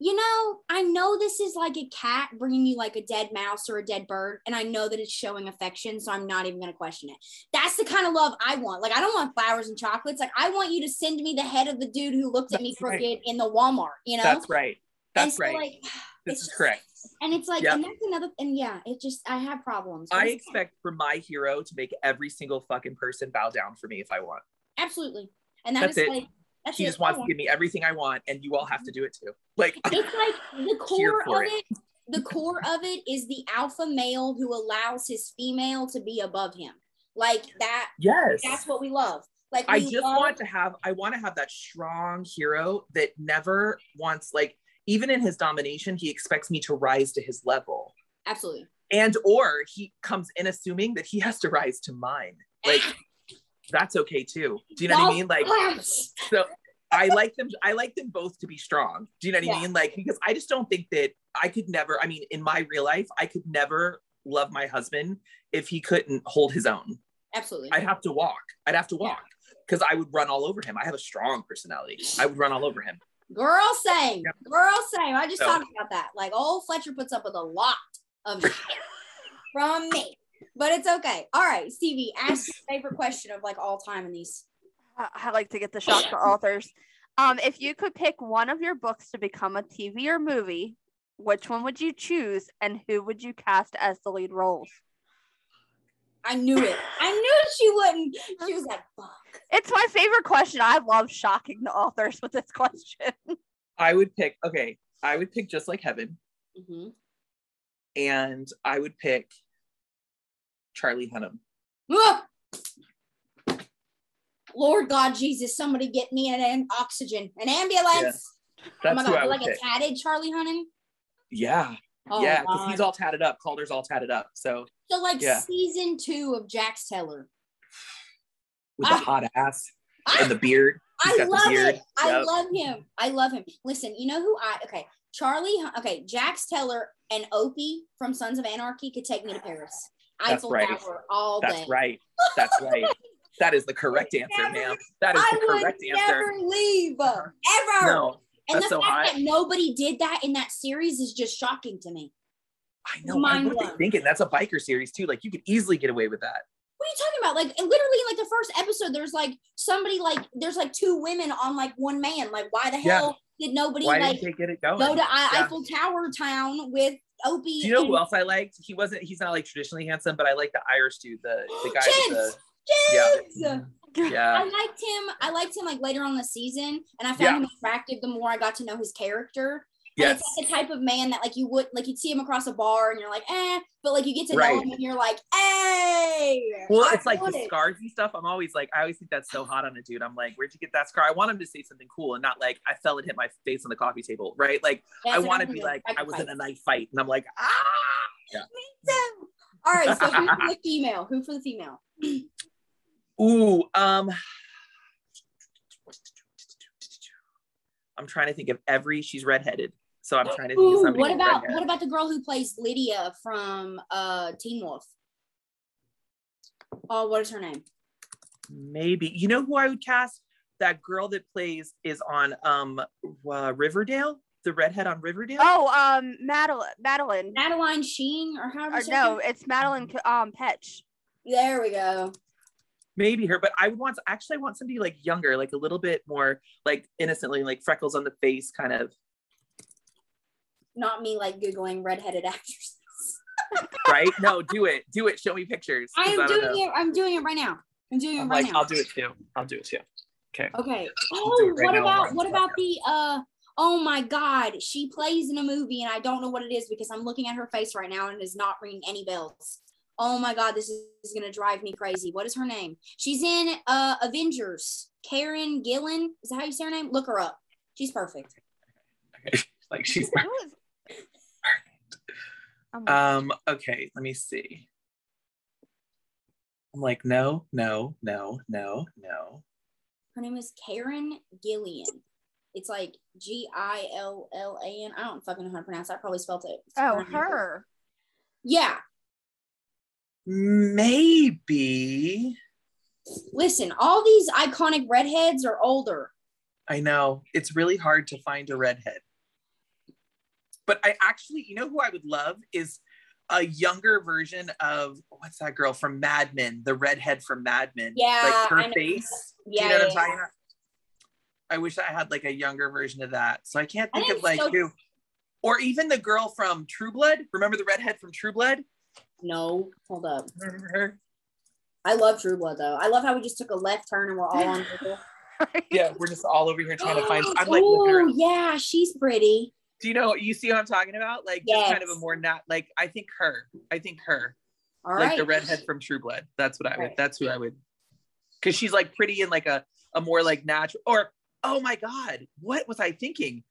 you know, I know this is like a cat bringing you like a dead mouse or a dead bird, and I know that it's showing affection, so I'm not even going to question it. That's the kind of love I want. Like, I don't want flowers and chocolates. Like, I want you to send me the head of the dude who looked at me crooked in the Walmart, you know? That's right. That's right. Like, this is correct. And it's like, yep. And that's another, and yeah, it just, I have problems. I expect for my hero to make every single fucking person bow down for me if I want. Absolutely. And that's it. Like, that's she just wants to give me everything I want, and you all have to do it too. Like, it's like the core of it. The core of it is the alpha male who allows his female to be above him. Like that. Yes. That's what we love. Like I just want to have that strong hero that never wants, like, even in his domination, he expects me to rise to his level. Absolutely. And or he comes in assuming that he has to rise to mine. Like that's okay too. Do you know what I mean? Like so I like them both to be strong. Do you know what I mean? Like, because I just don't think that I could never, I mean, in my real life, I could never love my husband if he couldn't hold his own. Absolutely. I'd have to walk because I would run all over him. I have a strong personality. I would run all over him. Girl same. Yep. Girl same. I just talked about that. Like old Fletcher puts up with a lot of shit from me, but it's okay. All right, Stevie, ask your favorite question of like all time in these. I like to get the shot for authors. If you could pick one of your books to become a TV or movie, which one would you choose and who would you cast as the lead roles? I knew it. I knew she wouldn't. She was like, fuck. It's my favorite question. I love shocking the authors with this question. I would pick Just Like Heaven. Mm-hmm. And I would pick Charlie Hunnam. Lord God, Jesus, somebody get me an oxygen, an ambulance. Yeah. That's oh my God, I like pick. A tatted Charlie Hunnam? Yeah. Oh, yeah, because he's all tatted up. Calder's all tatted up. So like season 2 of Jax Teller. With the hot ass and the beard. I love it. Yep. I love him. Listen, you know who Jax Teller and Opie from Sons of Anarchy could take me to Paris. Eiffel Tower all day. That's right. That is the correct answer, ma'am. That is the correct answer. I would never leave. Ever. No. And the fact that nobody did that in that series is just shocking to me. I know. I'm thinking that's a biker series too. Like you could easily get away with that. What are you talking about? Like literally, like the first episode, there's like somebody like there's like two women on like one man. Like why the hell did nobody go to Eiffel Tower town with Opie? Do you know who else I liked? He's not like traditionally handsome, but I like the Irish dude, the guy. James. Yeah. I liked him like later on in the season, and I found him attractive the more I got to know his character. Yes. And it's like the type of man that like you would like you'd see him across a bar and you're like, eh, but like you get to know him and you're like, hey. Well, it's like the scars and stuff. I always think that's so hot on a dude. I'm like, where'd you get that scar? I want him to say something cool and not like I fell and hit my face on the coffee table, right? Like I want to be like I was in a knife fight, and I'm like, ah. Yeah. Me too. All right, so who for the female? Ooh, I'm trying to think of she's redheaded. So I'm trying to think of somebody. What about the girl who plays Lydia from Teen Wolf? Oh, what is her name? Maybe. You know who I would cast? That girl that is on Riverdale? The redhead on Riverdale? Oh, Madeline. Madeline Sheen or how do you it's Madeline Petch. There we go. Maybe her, but I want somebody like younger, like a little bit more like innocently, like freckles on the face, kind of. Not me like Googling redheaded actresses. Right? No, do it. Show me pictures. I'm doing it right now. I'll do it too. Okay. Okay. Oh, what about the oh my God, she plays in a movie and I don't know what it is because I'm looking at her face right now and it is not ringing any bells. Oh my God, this is going to drive me crazy. What is her name? She's in Avengers. Karen Gillan. Is that how you say her name? Look her up. She's perfect. Okay. Like she's perfect. Okay, let me see. I'm like, no. Her name is Karen Gillan. It's like Gillan. I don't fucking know how to pronounce that. I probably spelled it. Oh, her. Yeah. Maybe. Listen, all these iconic redheads are older. I know. It's really hard to find a redhead. But I actually, you know who I would love is a younger version of, what's that girl from Mad Men? The redhead from Mad Men. Yeah. Like her face. Yeah. Do you know what I'm talking about? I wish I had like a younger version of that. So I can't think of like who. Or even the girl from True Blood. Remember the redhead from True Blood? No, hold up. Remember her? I love True Blood though. I love how we just took a left turn and we're all on Google. Yeah, we're just all over here trying to find. I'm like, oh yeah, she's pretty. Do you know? You see what I'm talking about? Like, yes. Just kind of a more not like. I think her. All like right. The redhead from True Blood. That's what I would. Right. That's who I would. Because she's like pretty and like a more like natural. Or oh my God, what was I thinking?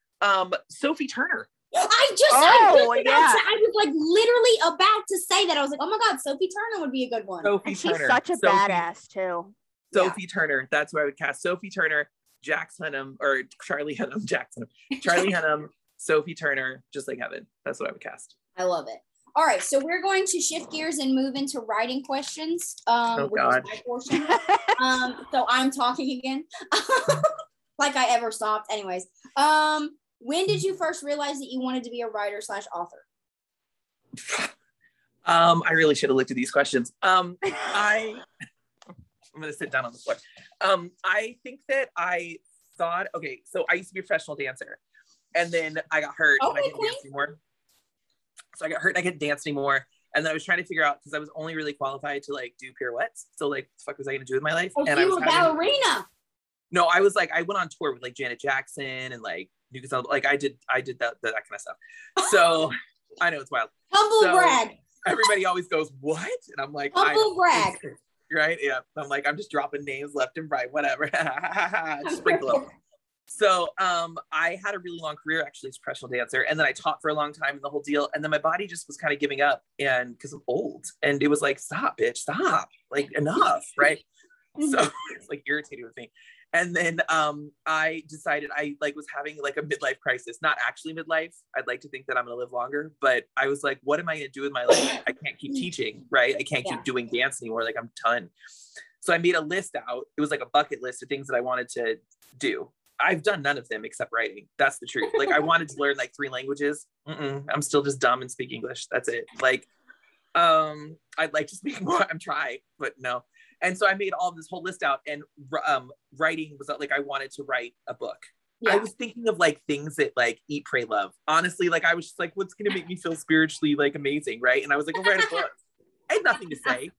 Sophie Turner. I was like literally about to say that. I was like, oh my God, Sophie Turner would be a good one. She's such a badass too. Sophie Turner. That's where I would cast Sophie Turner, Jax Hunnam, or Charlie Hunnam, Charlie Hunnam, Sophie Turner, Just Like Heaven. That's what I would cast. I love it. All right, so we're going to shift gears and move into writing questions. So I'm talking again, like I ever stopped. Anyways, when did you first realize that you wanted to be a writer/author? I really should have looked at these questions. I'm going to sit down on the floor. I think that I thought, okay, so I used to be a professional dancer and then I got hurt and I didn't dance anymore. So I got hurt and I couldn't dance anymore. And then I was trying to figure out, because I was only really qualified to like do pirouettes. So like, the fuck was I going to do with my life? Oh, and you were a ballerina. No, I was like, I went on tour with like Janet Jackson and like, you can tell, like I did that kind of stuff. So I know it's wild. Humble brag. Everybody always goes, what? And I'm like, humble brag. Right? Yeah. I'm like, I'm just dropping names left and right, whatever. Just sprinkle them. So I had a really long career actually as a professional dancer. And then I taught for a long time and the whole deal. And then my body just was kind of giving up and because I'm old. And it was like, stop, bitch, stop. Like enough, right? So it's like irritating with me. And then I decided I like was having like a midlife crisis, not actually midlife. I'd like to think that I'm gonna live longer, but I was like, what am I gonna do with my life? I can't keep teaching, right? I can't keep doing dance anymore, like I'm done. So I made a list out. It was like a bucket list of things that I wanted to do. I've done none of them except writing. That's the truth. Like I wanted to learn like 3 languages. I'm still just dumb and speak English, that's it. Like I'd like to speak more, I'm trying, but no. And so I made all this whole list out and writing was like, I wanted to write a book. Yeah. I was thinking of like things that like eat, pray, love. Honestly, like I was just like, what's going to make me feel spiritually like amazing, right? And I was like, I'll write a book. I had nothing to say.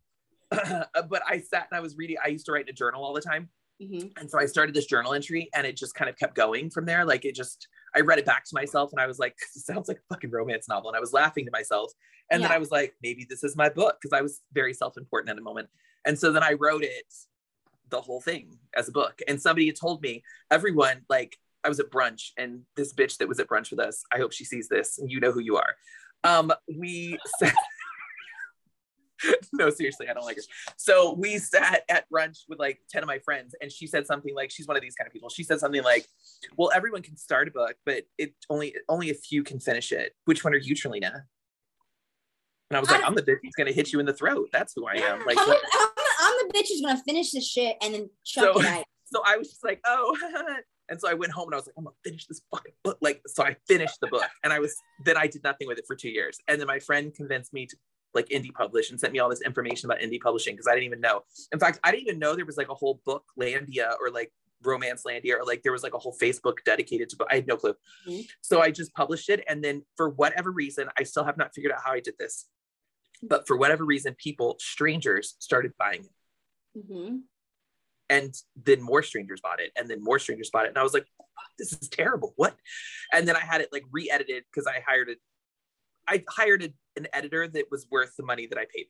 But I sat and I was reading, I used to write in a journal all the time. Mm-hmm. And so I started this journal entry and it just kind of kept going from there. Like it just, I read it back to myself and I was like, this sounds like a fucking romance novel. And I was laughing to myself. And then I was like, maybe this is my book. Cause I was very self-important at the moment. And so then I wrote it, the whole thing as a book. And somebody had told me, everyone, like I was at brunch and this bitch that was at brunch with us, I hope she sees this and you know who you are. We sat, no, seriously, I don't like her. So we sat at brunch with like 10 of my friends and she said something like, she's one of these kind of people. She said something like, well, everyone can start a book, but it only a few can finish it. Which one are you, Trilina? And I was like, I'm the bitch who's going to hit you in the throat. That's who I am. Like, I'm the bitch who's going to finish this shit and then chuck it out. So I was just like, oh. And so I went home and I was like, I'm going to finish this fucking book. Like, so I finished the book. And then I did nothing with it for 2 years. And then my friend convinced me to like indie publish and sent me all this information about indie publishing because I didn't even know. In fact, I didn't even know there was like a whole book Landia or like Romance Landia or like there was like a whole Facebook dedicated to book. I had no clue. Mm-hmm. So I just published it. And then for whatever reason, I still have not figured out how I did this. But for whatever reason, strangers started buying it. Mm-hmm. And then more strangers bought it. And then more strangers bought it. And I was like, this is terrible. What? And then I had it like re-edited because I hired an editor that was worth the money that I paid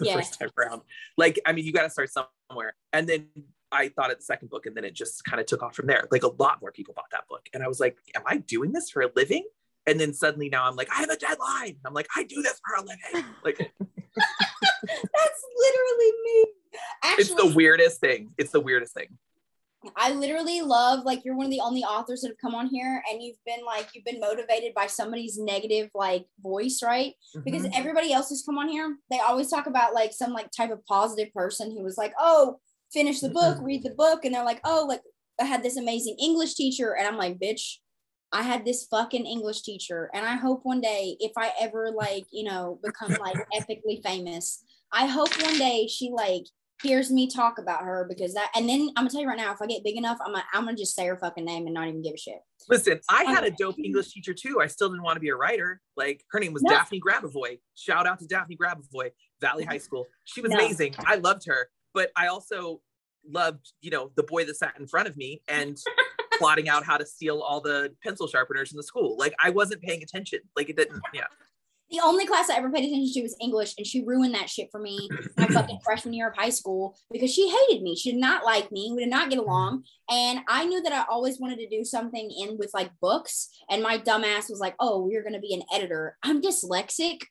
the first time around. Like, I mean, you got to start somewhere. And then I thought of the second book and then it just kind of took off from there. Like a lot more people bought that book. And I was like, am I doing this for a living? And then suddenly now I'm like, I have a deadline. I'm like, I do this for a living. Like, that's literally me. Actually, it's the weirdest thing. It's the weirdest thing. I literally love, like, you're one of the only authors that have come on here and you've been motivated by somebody's negative, like, voice, right? Mm-hmm. Because everybody else who's come on here, they always talk about, like, some, like, type of positive person who was like, oh, finish the book, read the book. And they're like, oh, like, I had this amazing English teacher. And I'm like, bitch. I had this fucking English teacher and I hope one day if I ever like, you know, become like epically famous, I hope one day she like hears me talk about her, because that, and then I'm gonna tell you right now, if I get big enough, I'm gonna just say her fucking name and not even give a shit. Listen, I had a dope English teacher too. I still didn't want to be a writer. Like, her name was Daphne Grabavoy. Shout out to Daphne Grabavoy, Valley High School. She was amazing. I loved her, but I also loved, you know, the boy that sat in front of me and plotting out how to steal all the pencil sharpeners in the school. Like, I wasn't paying attention. Like, it didn't, The only class I ever paid attention to was English, and she ruined that shit for me my fucking freshman year of high school, because she hated me. She did not like me. We did not get along. And I knew that I always wanted to do something in with like books. And my dumbass was like, oh, you're going to be an editor. I'm dyslexic.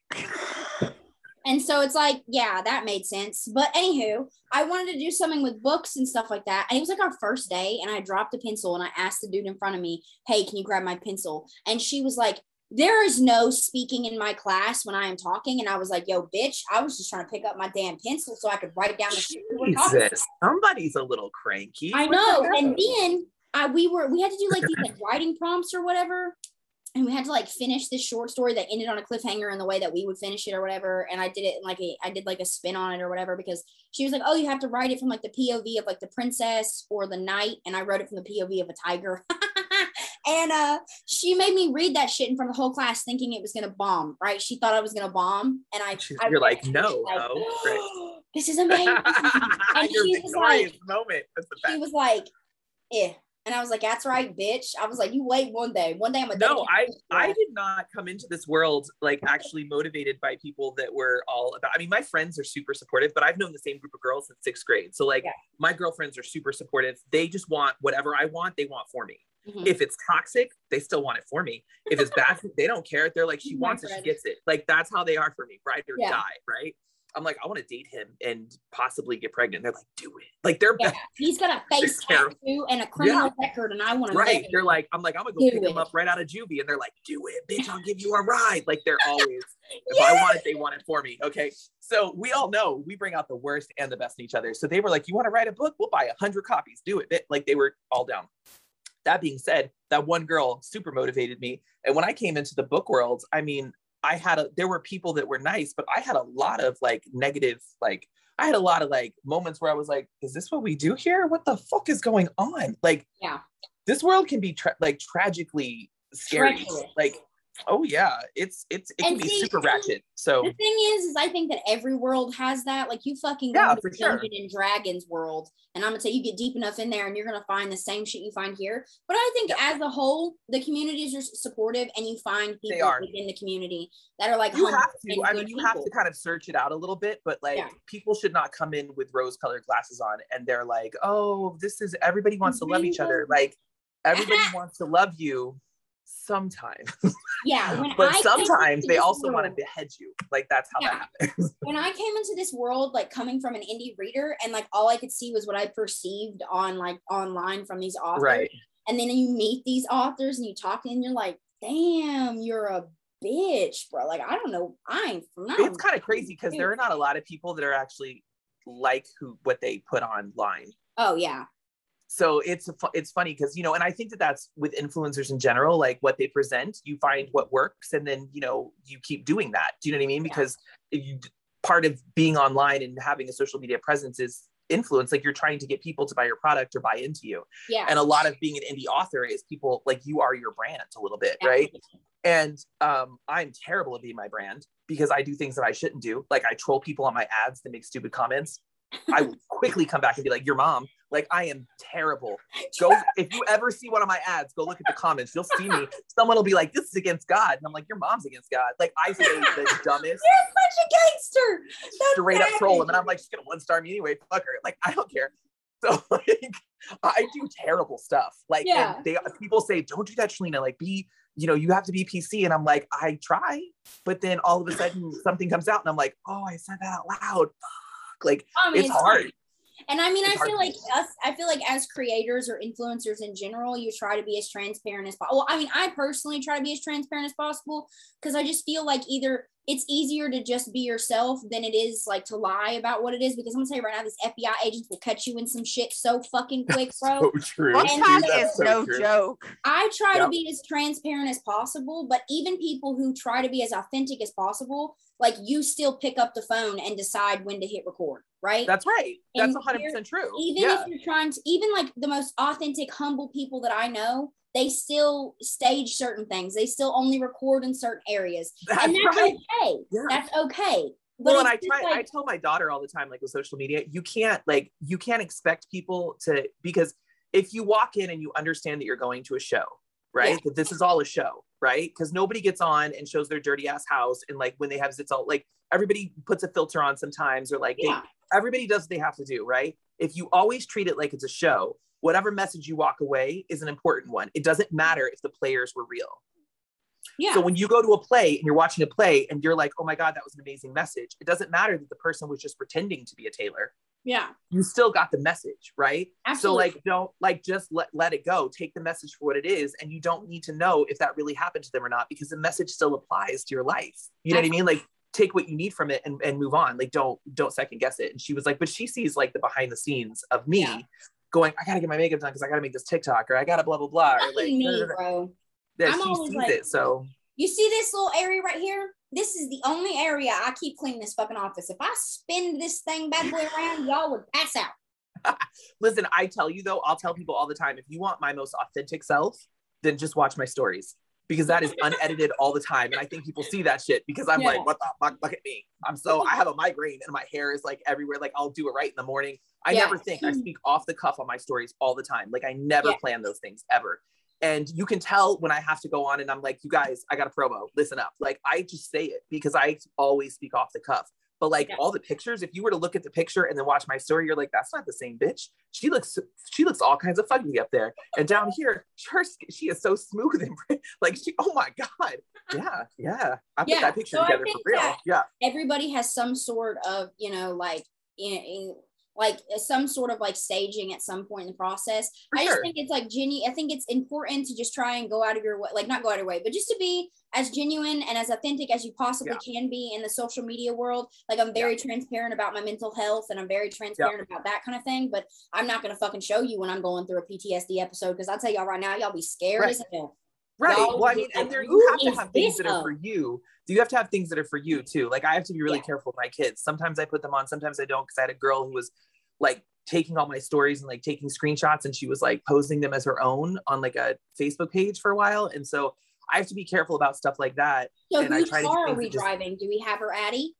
And so it's like, yeah, that made sense. But anywho, I wanted to do something with books and stuff like that. And it was like our first day, and I dropped a pencil, and I asked the dude in front of me, hey, can you grab my pencil? And she was like, there is no speaking in my class when I am talking. And I was like, yo, bitch, I was just trying to pick up my damn pencil so I could write down the shit we were talking about. Somebody's a little cranky. I know. And then we had to do like these like writing prompts or whatever. And we had to like finish this short story that ended on a cliffhanger in the way that we would finish it or whatever. And I did it in like I did like a spin on it or whatever, because she was like, oh, you have to write it from like the POV of like the princess or the knight. And I wrote it from the POV of a tiger. And she made me read that shit in front of the whole class, thinking it was going to bomb, right? She thought I was going to bomb. And you're like, no, like, oh, this is amazing. And she was like, moment. She was like, eh. And I was like, that's right, bitch. I was like, you wait one day. One day I'm going to I did not come into this world, like, actually motivated by people that were all about, I mean, my friends are super supportive, but I've known the same group of girls since 6th grade. So, like, my girlfriends are super supportive. They just want whatever I want, they want for me. If it's toxic, they still want it for me. If it's bad, they don't care. They're like, she wants it, she gets it. Like, that's how they are for me. Ride or die, right? I'm like, I want to date him and possibly get pregnant. They're like, do it. Like, they're bad. He's got a face tattoo and a criminal record, and I want to date him. They're like, I'm gonna go pick him up right out of juvie, and they're like, do it, bitch. I'll give you a ride. Like, they're always, if I want it, they want it for me. Okay, so we all know we bring out the worst and the best in each other. So they were like, you want to write a book? We'll buy 100 copies. Do it, bitch. Like, they were all down. That being said, that one girl super motivated me. And when I came into the book world, I mean, there were people that were nice, but I had a lot of like negative, like I had a lot of like moments where I was like, is this what we do here? What the fuck is going on? Like, this world can be tragically scary. Like, oh yeah, it can be super ratchet. So the thing is I think that every world has that. Like, you fucking go to Dungeons and Dragons world, and I'm gonna say you get deep enough in there and you're gonna find the same shit you find here. But I think as a whole, the communities are supportive, and you find people within the community that are like, you have to. I mean, you have to kind of search it out a little bit, but like people should not come in with rose-colored glasses on, and they're like, oh, this is everybody wants to love each other. Like, everybody wants to love you. Sometimes, but sometimes they also want to behead you. Like, that's how that happens. When I came into this world, like coming from an indie reader, and like all I could see was what I perceived on like online from these authors, and then you meet these authors and you talk, and you're like, damn, you're a bitch, bro. Like, I don't know, it's kind of crazy because there are not a lot of people that are actually like what they put online. Oh yeah. So it's funny because, you know, and I think that's with influencers in general, like what they present, you find what works, and then, you know, you keep doing that. Do you know what I mean? Because part of being online and having a social media presence is influence. Like, you're trying to get people to buy your product or buy into you. Yeah. And a lot of being an indie author is people like, you are your brand a little bit, right? And I'm terrible at being my brand because I do things that I shouldn't do. Like, I troll people on my ads that make stupid comments. I will quickly come back and be like, your mom. Like, I am terrible. Go, if you ever see one of my ads, go look at the comments. You'll see me. Someone will be like, this is against God. And I'm like, your mom's against God. Like, I say the dumbest. You're such a gangster. That's straight up troll him. And I'm like, she's going to one-star me anyway. Fuck her. Like, I don't care. So, like, I do terrible stuff. Like, and people say, don't do that, Trilina. Like, you have to be PC. And I'm like, I try. But then all of a sudden something comes out and I'm like, oh, I said that out loud. Fuck. Like, it's hard. And I mean, I feel like as creators or influencers in general, you try to be as transparent as possible. Well, I mean, I personally try to be as transparent as possible because I just feel like either it's easier to just be yourself than it is like to lie about what it is, because I'm gonna tell you right now, these FBI agents will cut you in some shit so fucking quick, bro. That's so true. And that's so no true. Joke. I try to be as transparent as possible, but even people who try to be as authentic as possible, like, you still pick up the phone and decide when to hit record, right? That's right. That's 100% true. Even if you're trying to, even like the most authentic, humble people that I know, they still stage certain things. They still only record in certain areas. That's okay. Yeah. That's okay. But well, and I tell my daughter all the time, like, with social media, you can't expect people to, because if you walk in and you understand that you're going to a show, right? Yeah. That this is all a show, right? Because nobody gets on and shows their dirty ass house. And like when they have zits all, like, everybody puts a filter on sometimes, or like everybody does what they have to do, right? If you always treat it like it's a show, whatever message you walk away is an important one. It doesn't matter if the players were real. Yeah. So when you go to a play and you're watching a play and you're like, oh my God, that was an amazing message, it doesn't matter that the person was just pretending to be a tailor. Yeah. You still got the message, right? Absolutely. So like, don't, like, just let it go. Take the message for what it is. And you don't need to know if that really happened to them or not, because the message still applies to your life. You know what I mean? Like, take what you need from it and move on. Like, don't second guess it. And she was like, but she sees like the behind the scenes of me going, I gotta get my makeup done because I gotta make this TikTok, or I gotta blah blah blah. Or like, me, bro. That I'm she sees like, it. So you see this little area right here? This is the only area I keep clean this fucking office. If I spin this thing bad boy around, y'all would pass out. Listen, I tell you though, I'll tell people all the time, if you want my most authentic self, then just watch my stories, because that is unedited all the time. And I think people see that shit because I'm like, what the fuck, look at me. I have a migraine and my hair is like everywhere. Like, I'll do it right in the morning. I never think. I speak off the cuff on my stories all the time. Like, I never plan those things ever. And you can tell when I have to go on and I'm like, you guys, I got a promo, listen up. Like, I just say it because I always speak off the cuff. But like all the pictures, if you were to look at the picture and then watch my story, you're like, that's not the same bitch. She looks all kinds of fugly up there. And down here, she is so smooth and like, oh my God. Yeah, yeah. I put that picture together for real. Yeah. Everybody has some sort of, you know, like, like some sort of like staging at some point in the process. For I just think it's like, Jenny, I think it's important to just try and go out of your way, like not go out of your way, but just to be as genuine and as authentic as you possibly can be in the social media world. Like, I'm very transparent about my mental health, and I'm very transparent about that kind of thing, but I'm not going to fucking show you when I'm going through a PTSD episode, because I'll tell y'all right now, y'all be scared as hell. Right. Well, I mean, and there, you have to have things that are for you. You have to have things that are for you too. Like, I have to be really careful with my kids. Sometimes I put them on, sometimes I don't, because I had a girl who was like taking all my stories and like taking screenshots, and she was like posing them as her own on like a Facebook page for a while. And so I have to be careful about stuff like that. So and whose car are we driving? Do we have her Addy?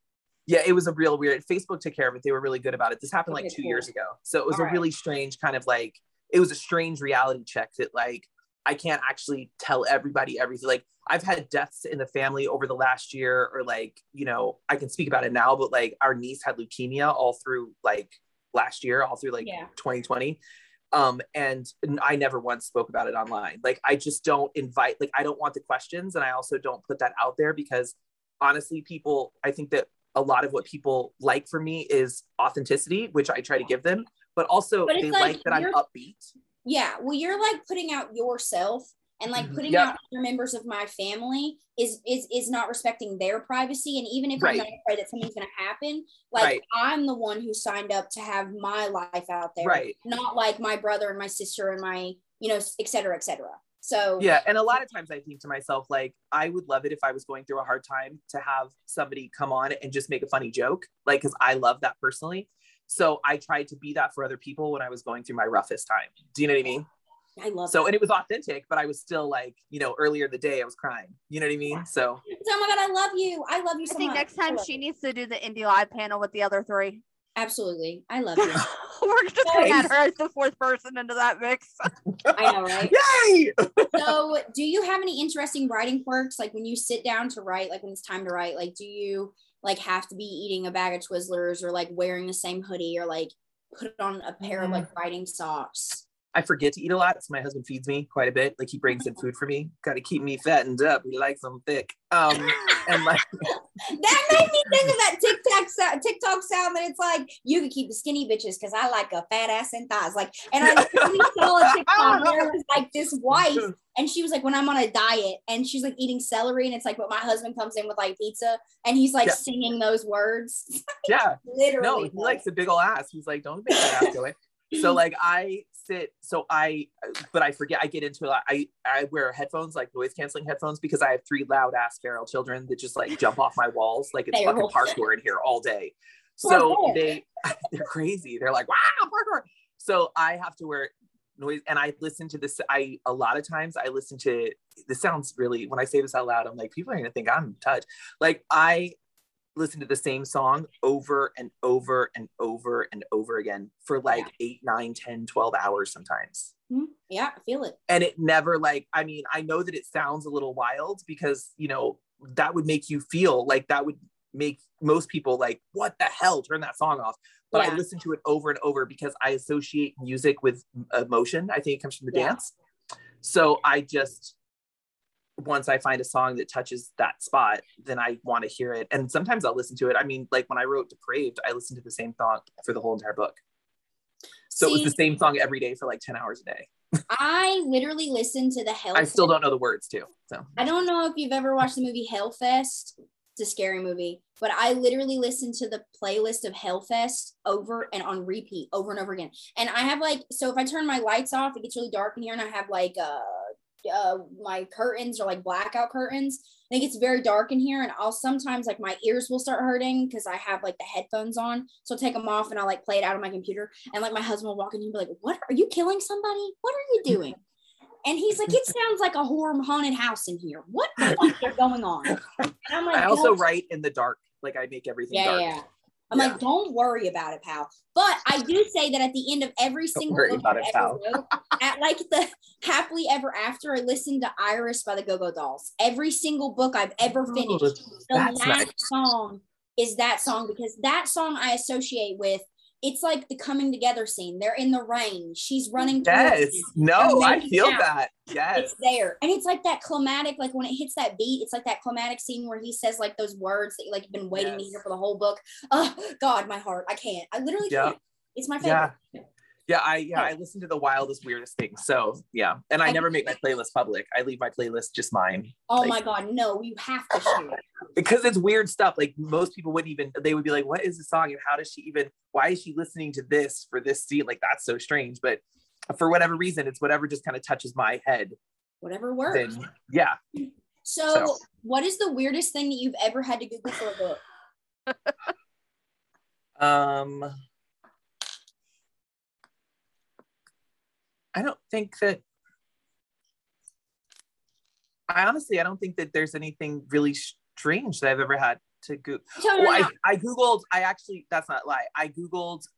Yeah, it was a real weird, Facebook took care of it. They were really good about it. This happened like 2 years ago. So it was really strange kind of like, it was a strange reality check that like, I can't actually tell everybody everything. Like, I've had deaths in the family over the last year, or like, you know, I can speak about it now, but like our niece had leukemia all through like last year, all through like 2020. And I never once spoke about it online. Like, I just don't invite, like, I don't want the questions. And I also don't put that out there, because honestly, people, I think that a lot of what people like from me is authenticity, which I try to give them, but also they like that I'm upbeat. Yeah, well, you're like putting out yourself, and like putting out other members of my family is not respecting their privacy. And even if I'm not afraid that something's going to happen, like I'm the one who signed up to have my life out there, not like my brother and my sister and my, you know, et cetera, et cetera. So yeah, and a lot of times I think to myself, like, I would love it if I was going through a hard time to have somebody come on and just make a funny joke, like, because I love that personally. So I tried to be that for other people when I was going through my roughest time. Do you know what I mean? I love it. So, and it was authentic, but I was still like, you know, earlier in the day I was crying. You know what I mean? So. Oh my God, I love you. I love you so much. I think next time she needs to do the Indie Live panel with the other three. Absolutely. I love you. We're just going to add her as the fourth person into that mix. I know, right? Yay! So do you have any interesting writing quirks? Like when you sit down to write, like when it's time to write, like do you like have to be eating a bag of Twizzlers or like wearing the same hoodie or like put on a pair of like writing socks? I forget to eat a lot. So my husband feeds me quite a bit. Like he brings in food for me. Got to keep me fattened up. He likes them thick. And like that made me think of that TikTok TikTok sound that it's like, you can keep the skinny bitches because I like a fat ass and thighs. Like, and I really saw a TikTok where it was like this wife, and she was like, when I'm on a diet, and she's like eating celery, and it's like, but my husband comes in with like pizza, and he's like singing those words. Yeah, literally. No, he likes a big ol' ass. He's like, don't make that ass go away. So like I sit, so I, but I forget, I get into it. I wear headphones, like noise canceling headphones, because I have three loud ass feral children that just like jump off my walls. Like it's fucking parkour in here all day. So they're crazy. They're like, wow, parkour. So I have to wear noise. And I listen to this. A lot of times I listen to, this sounds really, when I say this out loud, I'm like, people are going to think I'm touched. Like I listen to the same song over and over and over and over again for like 8, 9, 10, 12 hours sometimes. Yeah, I feel it. And it never like, I mean, I know that it sounds a little wild because, you know, that would make you feel like, that would make most people like, what the hell, turn that song off. But I listen to it over and over because I associate music with emotion. I think it comes from the dance. So I just, once I find a song that touches that spot, then I want to hear it. And sometimes I'll listen to it. I mean, like when I wrote Depraved, I listened to the same song for the whole entire book. So it was the same song every day for like 10 hours a day. I literally listened to the Hellfest. I still don't know the words too. So I don't know if you've ever watched the movie Hellfest. It's a scary movie, but I literally listened to the playlist of Hellfest over and on repeat over and over again. And I have like, so if I turn my lights off, it gets really dark in here, and I have like my curtains are like blackout curtains. I think it's very dark in here, and I'll sometimes like my ears will start hurting because I have like the headphones on, so I'll take them off and I'll like play it out on my computer, and like my husband will walk in and be like, what are you killing somebody, what are you doing? And he's like, it sounds like a horror haunted house in here, what the fuck is going on? And I'm like, I also write in the dark, like I make everything dark. I'm like, don't worry about it, pal. But I do say that at the end of every single book I ever wrote, at like the Happily Ever After, I listened to Iris by the Go-Go Dolls. Every single book I've ever finished, the last song is that song, because that song I associate with, it's like the coming together scene. They're in the rain. She's running through. Yes. No, I feel that. Yes. It's there. And it's like that climatic, like when it hits that beat, it's like that climatic scene where he says like those words that like you've been waiting to hear for the whole book. Oh God, my heart. I can't. I literally can't. It's my favorite. I listen to the wildest, weirdest things. So yeah. And I never make my playlist public. I leave my playlist just mine. Oh like, my God. No, you have to share it. Because it's weird stuff. Like most people wouldn't even, they would be like, what is this song? And how does she even, why is she listening to this for this scene? Like, that's so strange. But for whatever reason, it's whatever just kind of touches my head. Whatever works. Then, yeah. So what is the weirdest thing that you've ever had to Google for a book? I don't think that, I don't think that there's anything really strange that I've ever had to Google. I Googled, that's not a lie. I Googled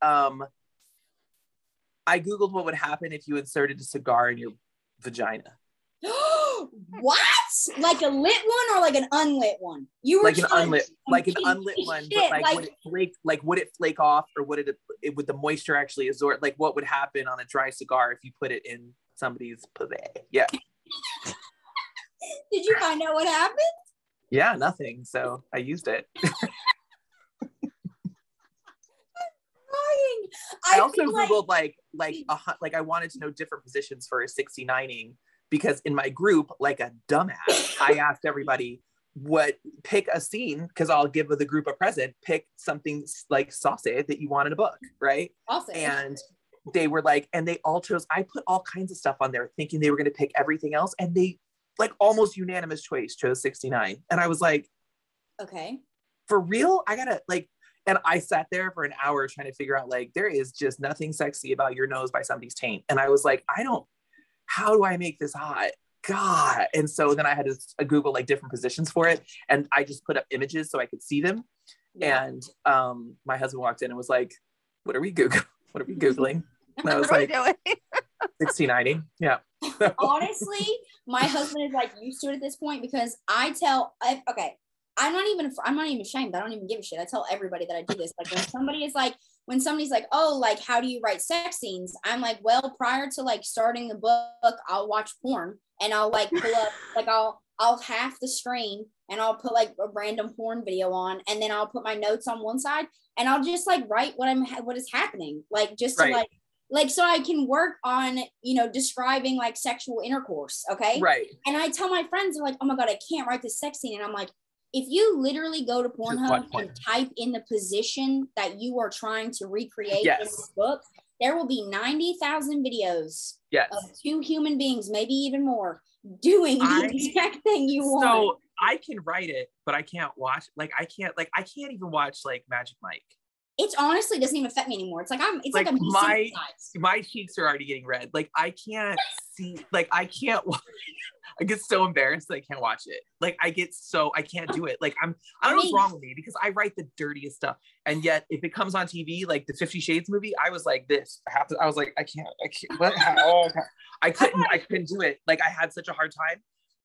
what would happen if you inserted a cigar in your vagina. What? Like a lit one or like an unlit one? You were like an unlit one, but like would it flake? Like would it flake off, or would it would the moisture actually absorb? Like what would happen on a dry cigar if you put it in somebody's pussy? Yeah. Did you find out what happened? Yeah, nothing. So I used it. I also Googled like I wanted to know different positions for a 69ing. Because in my group, like a dumbass, I asked everybody, pick a scene, because I'll give the group a present, pick something like saucy that you want in a book, right? Saucy. And they were like, and they all chose, I put all kinds of stuff on there thinking they were gonna pick everything else. And they like almost unanimous choice chose 69. And I was like, okay, for real? I gotta like, and I sat there for an hour trying to figure out like, there is just nothing sexy about your nose by somebody's taint. And I was like, how do I make this hot? God. And so then I had to Google like different positions for it. And I just put up images so I could see them. Yeah. And my husband walked in and was like, what are we Googling? And I was like, 69ing. Yeah. Honestly, my husband is like used to it at this point, because I'm not even ashamed. I don't even give a shit. I tell everybody that I do this. Like when somebody's like, oh, like, how do you write sex scenes? I'm like, well, prior to like starting the book, I'll watch porn, and I'll like pull up, like I'll half the screen and I'll put like a random porn video on, and then I'll put my notes on one side and I'll just like write what is happening, like just to like so I can work on, you know, describing like sexual intercourse. Okay. Right. And I tell my friends, they're like, oh my God, I can't write this sex scene. And I'm like, if you literally go to Pornhub and type in the position that you are trying to recreate in this book, there will be 90,000 videos of two human beings, maybe even more, doing the exact thing you want. So I can write it, but I can't watch. Like I can't even watch like Magic Mike. It honestly doesn't even affect me anymore. It's like it's like I'm my cheeks are already getting red. Like I can't see, like I can't watch. I get so embarrassed that I can't watch it. Like I can't do it. Like I don't know what's wrong with me, because I write the dirtiest stuff. And yet if it comes on TV, like the 50 Shades movie, I was like this. I was like, I can't, what? Oh, I couldn't do it. Like I had such a hard time.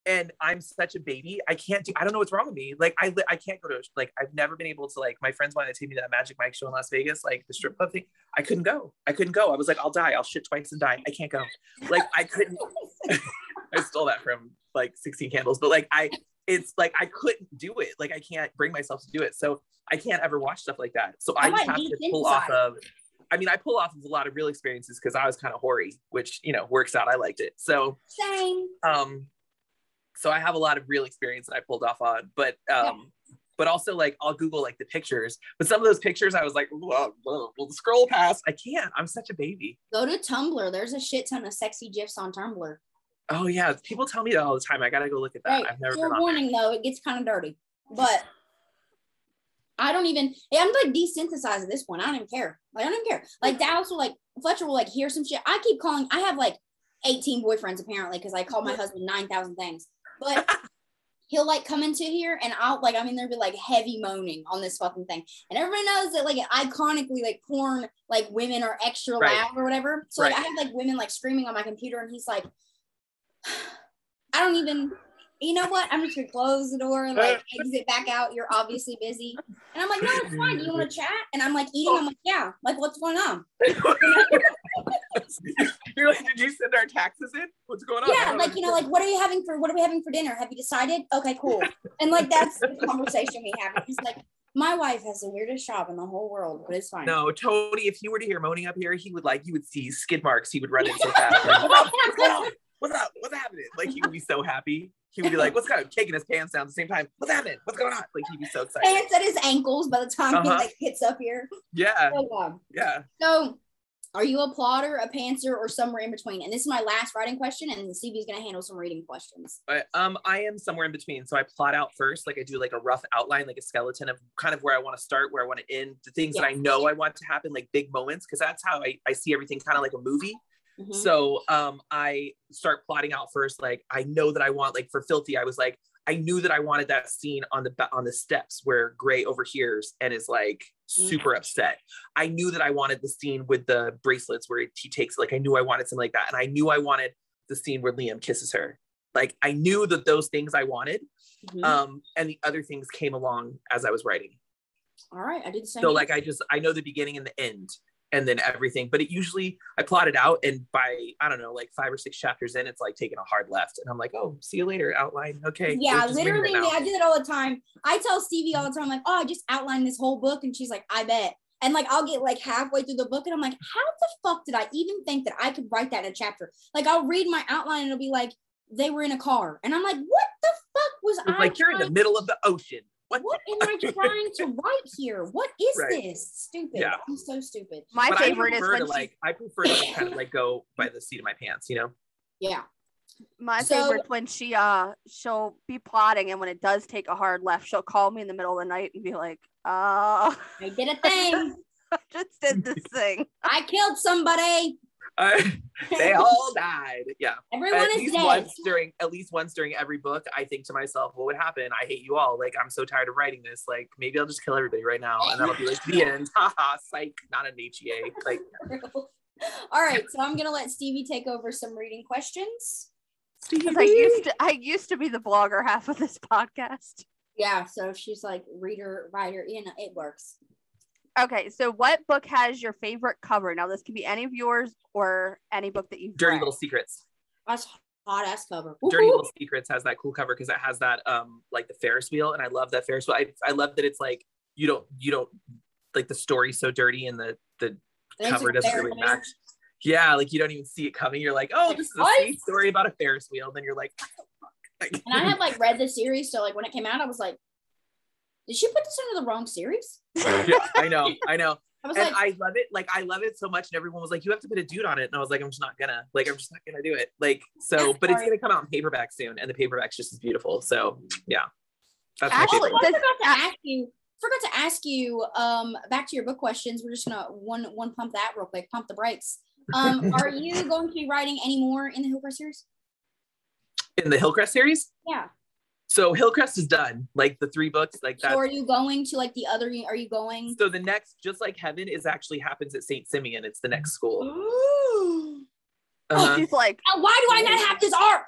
And I'm such a baby. I don't know what's wrong with me. Like I can't go to, like, I've never been able to, like, my friends wanted to take me to that Magic Mike show in Las Vegas, like the strip club thing. I couldn't go. I was like, I'll die. I'll shit twice and die. I can't go. Like I couldn't. I stole that from like 16 Candles, but like I couldn't do it. Like I can't bring myself to do it. So I can't ever watch stuff like that. So I just have to pull off of, I pull off of a lot of real experiences because I was kind of hoary, which, you know, works out. I liked it. So, same. So I have a lot of real experience that I pulled off on, but also like I'll Google like the pictures, but some of those pictures I was like, we'll scroll past. I can't, I'm such a baby. Go to Tumblr. There's a shit ton of sexy GIFs on Tumblr. Oh yeah. People tell me that all the time. I got to go look at that. Right. I've never been on warning that. Though. It gets kind of dirty, but I'm like desensitized at this point. I don't even care. Like Dallas will like, Fletcher will like hear some shit. I have like 18 boyfriends apparently, because I called my husband 9,000 things. But he'll like come into here and I'll like, there'll be like heavy moaning on this fucking thing. And everybody knows that like iconically like porn, like women are extra loud or whatever. So like I have like women like screaming on my computer and he's like, you know what? I'm just gonna close the door and like exit back out. You're obviously busy. And I'm like, no, it's fine. Do you want to chat? And I'm like eating. I'm like, yeah. Like, what's going on? You're like, did you send our taxes in? What's going on? Yeah, like, you know, like, what are we having for dinner? Have you decided? Okay, cool. And like, that's the conversation we have. It's like, my wife has the weirdest job in the whole world, but it's fine. No, Tony, if you were to hear moaning up here, you would see skid marks. He would run in so fast. Like, what's going on? What's up? What's happening? Like, he would be so happy. He would be like, what's going on? Taking his pants down at the same time. What's happening? What's going on? Like, he'd be so excited. Pants at his ankles by the time he like hits up here. Yeah. Yeah. So, are you a plotter, a pantser, or somewhere in between? And this is my last writing question, and CB is going to handle some reading questions. But, I am somewhere in between. So I plot out first, like I do like a rough outline, like a skeleton of kind of where I want to start, where I want to end, the things that I know I want to happen, like big moments, because that's how I see everything kind of like a movie. Mm-hmm. So I start plotting out first, like I know that I want, like for Filthy, I was like, I knew that I wanted that scene on the steps where Gray overhears and is like super upset. I knew that I wanted the scene with the bracelets where he takes, like, I knew I wanted something like that. And I knew I wanted the scene where Liam kisses her. Like I knew that those things I wanted. Mm-hmm. And the other things came along as I was writing. All right, I did the same. So like, I know the beginning and the end and then everything, but it usually, I plot it out and by, I don't know, like 5 or 6 chapters in, it's like taking a hard left. And I'm like, oh, see you later, outline, okay. Yeah, literally, I do that all the time. I tell Stevie all the time, I'm like, oh, I just outlined this whole book. And she's like, I bet. And like, I'll get like halfway through the book and I'm like, how the fuck did I even think that I could write that in a chapter? Like, I'll read my outline and it'll be like, they were in a car. And I'm like, what the fuck was I? Like, you're in the middle of the ocean. What am I trying to write here? What is this? Stupid. Yeah. I'm so stupid. My favorite is when I prefer to kind of like go by the seat of my pants, you know? Yeah. My favorite when she'll be plotting and when it does take a hard left, she'll call me in the middle of the night and be like, I did a thing. I just did this thing. I killed somebody. They all died. Yeah. Everyone is dead. At least once during every book, I think to myself, what would happen? I hate you all. Like, I'm so tired of writing this. Like, maybe I'll just kill everybody right now. And that'll be like the end. Haha, psych, not an HEA. Like, all right. So I'm gonna let Stevie take over some reading questions. Because I used to be the blogger half of this podcast. Yeah, so she's like reader, writer, you know, it works. Okay, so what book has your favorite cover? Now, this can be any of yours or any book that you've read. Dirty Little Secrets. That's Hot ass cover. Dirty Little Secrets has that cool cover because it has that like the Ferris wheel, and I love that Ferris wheel. I love that it's like you don't like the story's so dirty and the cover doesn't really match. Yeah, like you don't even see it coming. You're like, oh, this is a sweet story about a Ferris wheel. And then you're like, what the fuck? And I had like read the series, so like when it came out, I was like, did she put this into the wrong series? Yeah, I know. I love it. Like, I love it so much. And everyone was like, you have to put a dude on it. And I was like, I'm just not gonna do it. Like, so, but it's gonna come out in paperback soon. And the paperback's just as beautiful. So yeah. That's actually, I forgot to ask you, back to your book questions. We're just gonna one pump that real quick, pump the brakes. Are you going to be writing any more in the Hillcrest series? In the Hillcrest series? Yeah. So Hillcrest is done, like the 3 books, like that. So are you going to like the other? Are you going? So the next, Just Like Heaven, is actually happens at St. Simeon. It's the next school. Ooh. Oh, she's like, why do I not have this arc?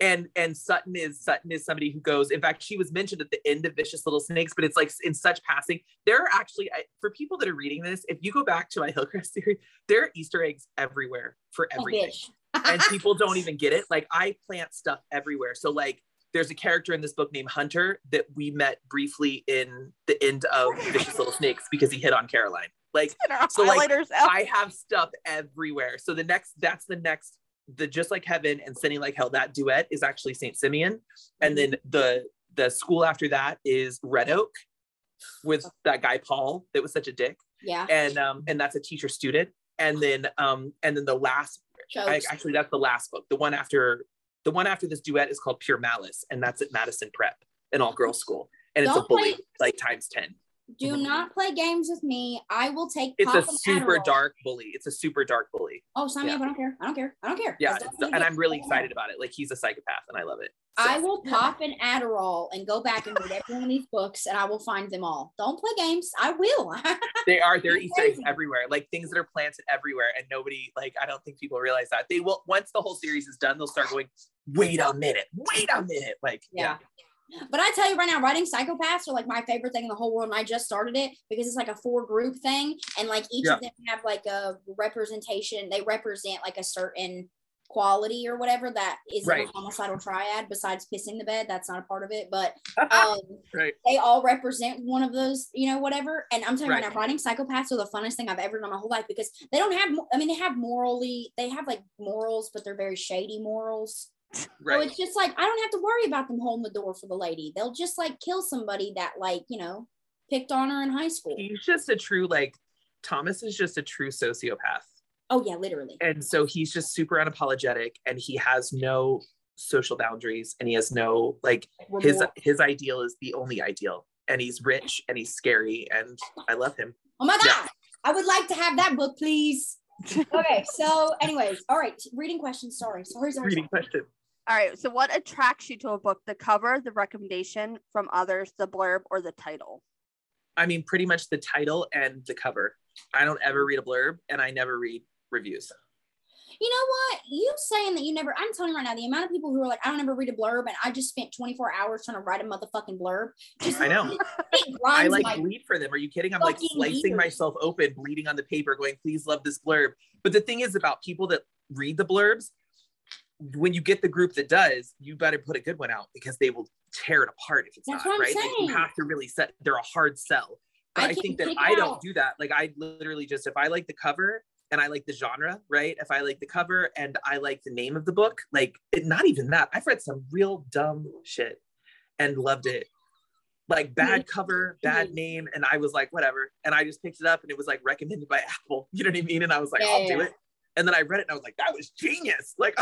And Sutton is somebody who goes. In fact, she was mentioned at the end of Vicious Little Snakes, but it's like in such passing. There are actually, for people that are reading this, if you go back to my Hillcrest series, there are Easter eggs everywhere for everything, and people don't even get it. Like I plant stuff everywhere, so like. There's a character in this book named Hunter that we met briefly in the end of Vicious Little Snakes because he hit on Caroline. Like, so like, I have stuff everywhere. So the Just Like Heaven and Sinning Like Hell, that duet is actually St. Simeon. And then the school after that is Red Oak with that guy, Paul, that was such a dick. Yeah. And that's a teacher student. And then the last, actually that's the last book. The one after this duet is called Pure Malice, and that's at Madison Prep, an all-girls school, and it's a bully, like times 10. Do not play games with me. I will take. It's a super dark bully. Oh, sign me up! I don't care. Yeah, and I'm really excited about it. Like he's a psychopath, and I love it. So. I will pop an Adderall and go back and read every one of these books, and I will find them all. Don't play games. I will. They're Easter eggs everywhere, like things that are planted everywhere, and nobody like. I don't think people realize that they will. Once the whole series is done, they'll start going. Wait a minute. Like yeah. But I tell you right now, writing psychopaths are like my favorite thing in the whole world, and I just started it because it's like a 4-group thing, and like each of them have like a representation. They represent like a certain quality or whatever that is in a homicidal triad. Besides pissing the bed, that's not a part of it. But they all represent one of those, you know, whatever. And I'm telling you right now, writing psychopaths are the funnest thing I've ever done my whole life because they don't have. I mean, they have like morals, but they're very shady morals. Right. So it's just like I don't have to worry about them holding the door for the lady. They'll just like kill somebody that like, you know, picked on her in high school. He's just a true like Thomas is just a true sociopath. Oh yeah, literally. And so he's just super unapologetic, and he has no social boundaries, and he has no like his ideal is the only ideal, and he's rich and he's scary, and I love him. Oh my god, yeah. I would like to have that book, please. Okay, so anyways, all right, reading questions. Sorry. Reading question. All right, so what attracts you to a book? The cover, the recommendation from others, the blurb, or the title? I mean, pretty much the title and the cover. I don't ever read a blurb, and I never read reviews. You know what? You saying that you never, I'm telling you right now, the amount of people who are like, I don't ever read a blurb, and I just spent 24 hours trying to write a motherfucking blurb. I know. I like bleed for them. Are you kidding? I'm like slicing myself open, bleeding on the paper, going, please love this blurb. But the thing is about people that read the blurbs, when you get the group that does, you better put a good one out because they will tear it apart if it's not right. Like you have to really they're a hard sell. But I think that I don't do that. Like I literally just, if I like the cover, and I like the genre, right? If I like the cover and I like the name of the book, like not even that. I've read some real dumb shit and loved it. Like bad cover, bad name. And I was like, whatever. And I just picked it up and it was like recommended by Apple. You know what I mean? And I was like, I'll do it. And then I read it and I was like, that was genius. Like,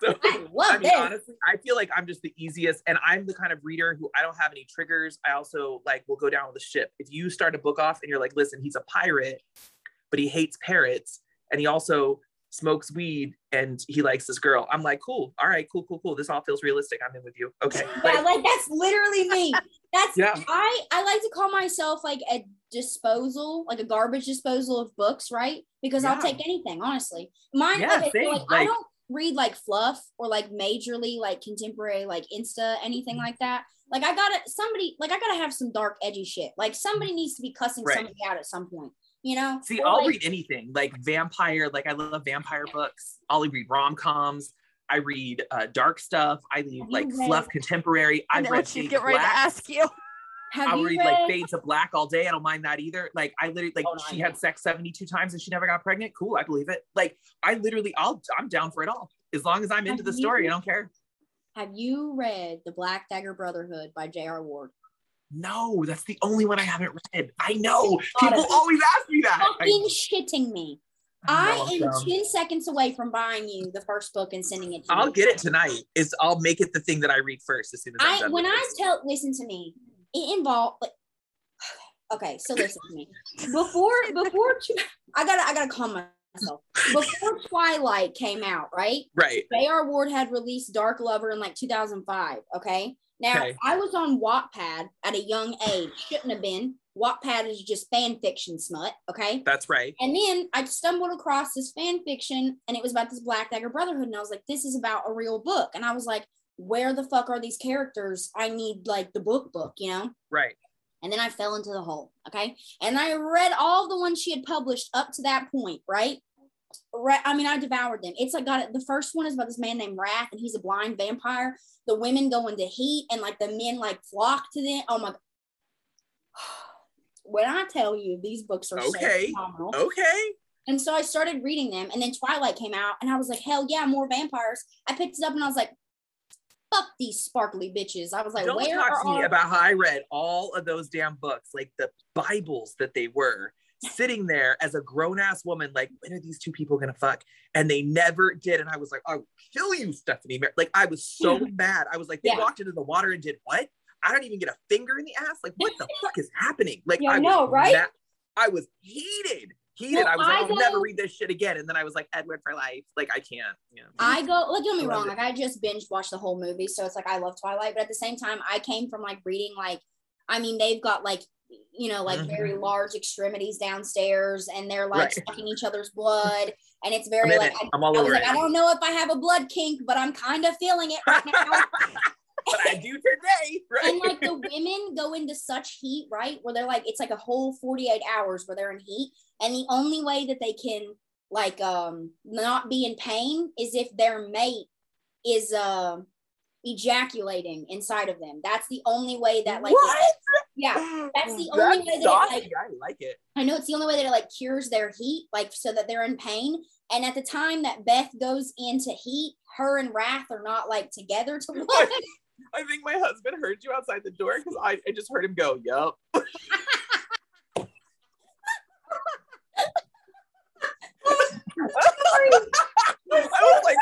so, I mean, honestly, I feel like I'm just the easiest. And I'm the kind of reader who I don't have any triggers. I also like will go down with the ship. If you start a book off and you're like, listen, he's a pirate, but he hates parrots and he also smokes weed and he likes this girl. I'm like, cool. All right, cool. This all feels realistic. I'm in with you. Okay. Yeah, like that's literally me. That's I like to call myself like a disposal, like a garbage disposal of books, right? Because I'll take anything, honestly. Mine I don't read like fluff or like majorly like contemporary like Insta, anything like that. Like I gotta have some dark edgy shit. Like somebody needs to be cussing somebody out at some point. You know, see, I'll read anything like vampire. Like I love vampire books. I'll read rom-coms. I read dark stuff. I read like fluff contemporary. I read Fades of Black. To ask you. I'll read like Fades of Black all day. I don't mind that either. Like I literally like she had sex 72 times and she never got pregnant. Cool, I believe it. Like I literally, I'm down for it all as long as I'm into the story. I don't care. Have you read The Black Dagger Brotherhood by J.R. Ward? No, that's the only one I haven't read. I know people always ask me that. Fucking shitting me. I am 10 seconds away from buying you the first book and sending it to you. I'll get it tonight. I'll make it the thing that I read first as soon as I'm done. When I tell, listen to me, it involved, like, okay, so listen to me. Before, I gotta calm myself. Before Twilight came out, right? Right. J.R. Ward had released Dark Lover in like 2005, okay? Now, I was on Wattpad at a young age. Shouldn't have been. Wattpad is just fan fiction smut, okay? That's right. And then I stumbled across this fan fiction, and it was about this Black Dagger Brotherhood, and I was like, this is about a real book. And I was like, where the fuck are these characters? I need, like, the book, you know? Right. And then I fell into the hole, okay? And I read all the ones she had published up to that point, right? I mean, I devoured them. It's like, the first one is about this man named Wrath, and he's a blind vampire. The women go into heat, and, like, the men, like, flock to them. Oh, my God. When I tell you, these books are so phenomenal. Okay. And so I started reading them, and then Twilight came out, and I was like, hell yeah, more vampires. I picked it up, and I was like, fuck these sparkly bitches. I was like, don't talk to me about how I read all of those damn books, like the Bibles that they were, sitting there as a grown-ass woman, like, when are these two people gonna fuck? And they never did, and I was like, I will kill you, Stephanie. Like, I was so mad. I was like, they walked into the water and did what? I don't even get a finger in the ass. Like, what the fuck is happening? Like, I know, right? I was heated. Well, I was like, I'll never read this shit again. And then I was like, Edward for life. Like, I can't. Yeah. Don't get me wrong. Like, I just binge watched the whole movie, so it's like I love Twilight. But at the same time, I came from like reading like, I mean, they've got like, you know, like very large extremities downstairs, and they're like sucking each other's blood, and it's very I don't know if I have a blood kink, but I'm kind of feeling it right now. But I do today, right? And like the women go into such heat, right? Where they're like, it's like a whole 48 hours where they're in heat. And the only way that they can like not be in pain is if their mate is ejaculating inside of them. That's the only way that like that's the only way that it, like, I like it. I know it's the only way that it like cures their heat, like so that they're in pain. And at the time that Beth goes into heat, her and Wrath are not like together to one. I think my husband heard you outside the door because I just heard him go, yup. I was like,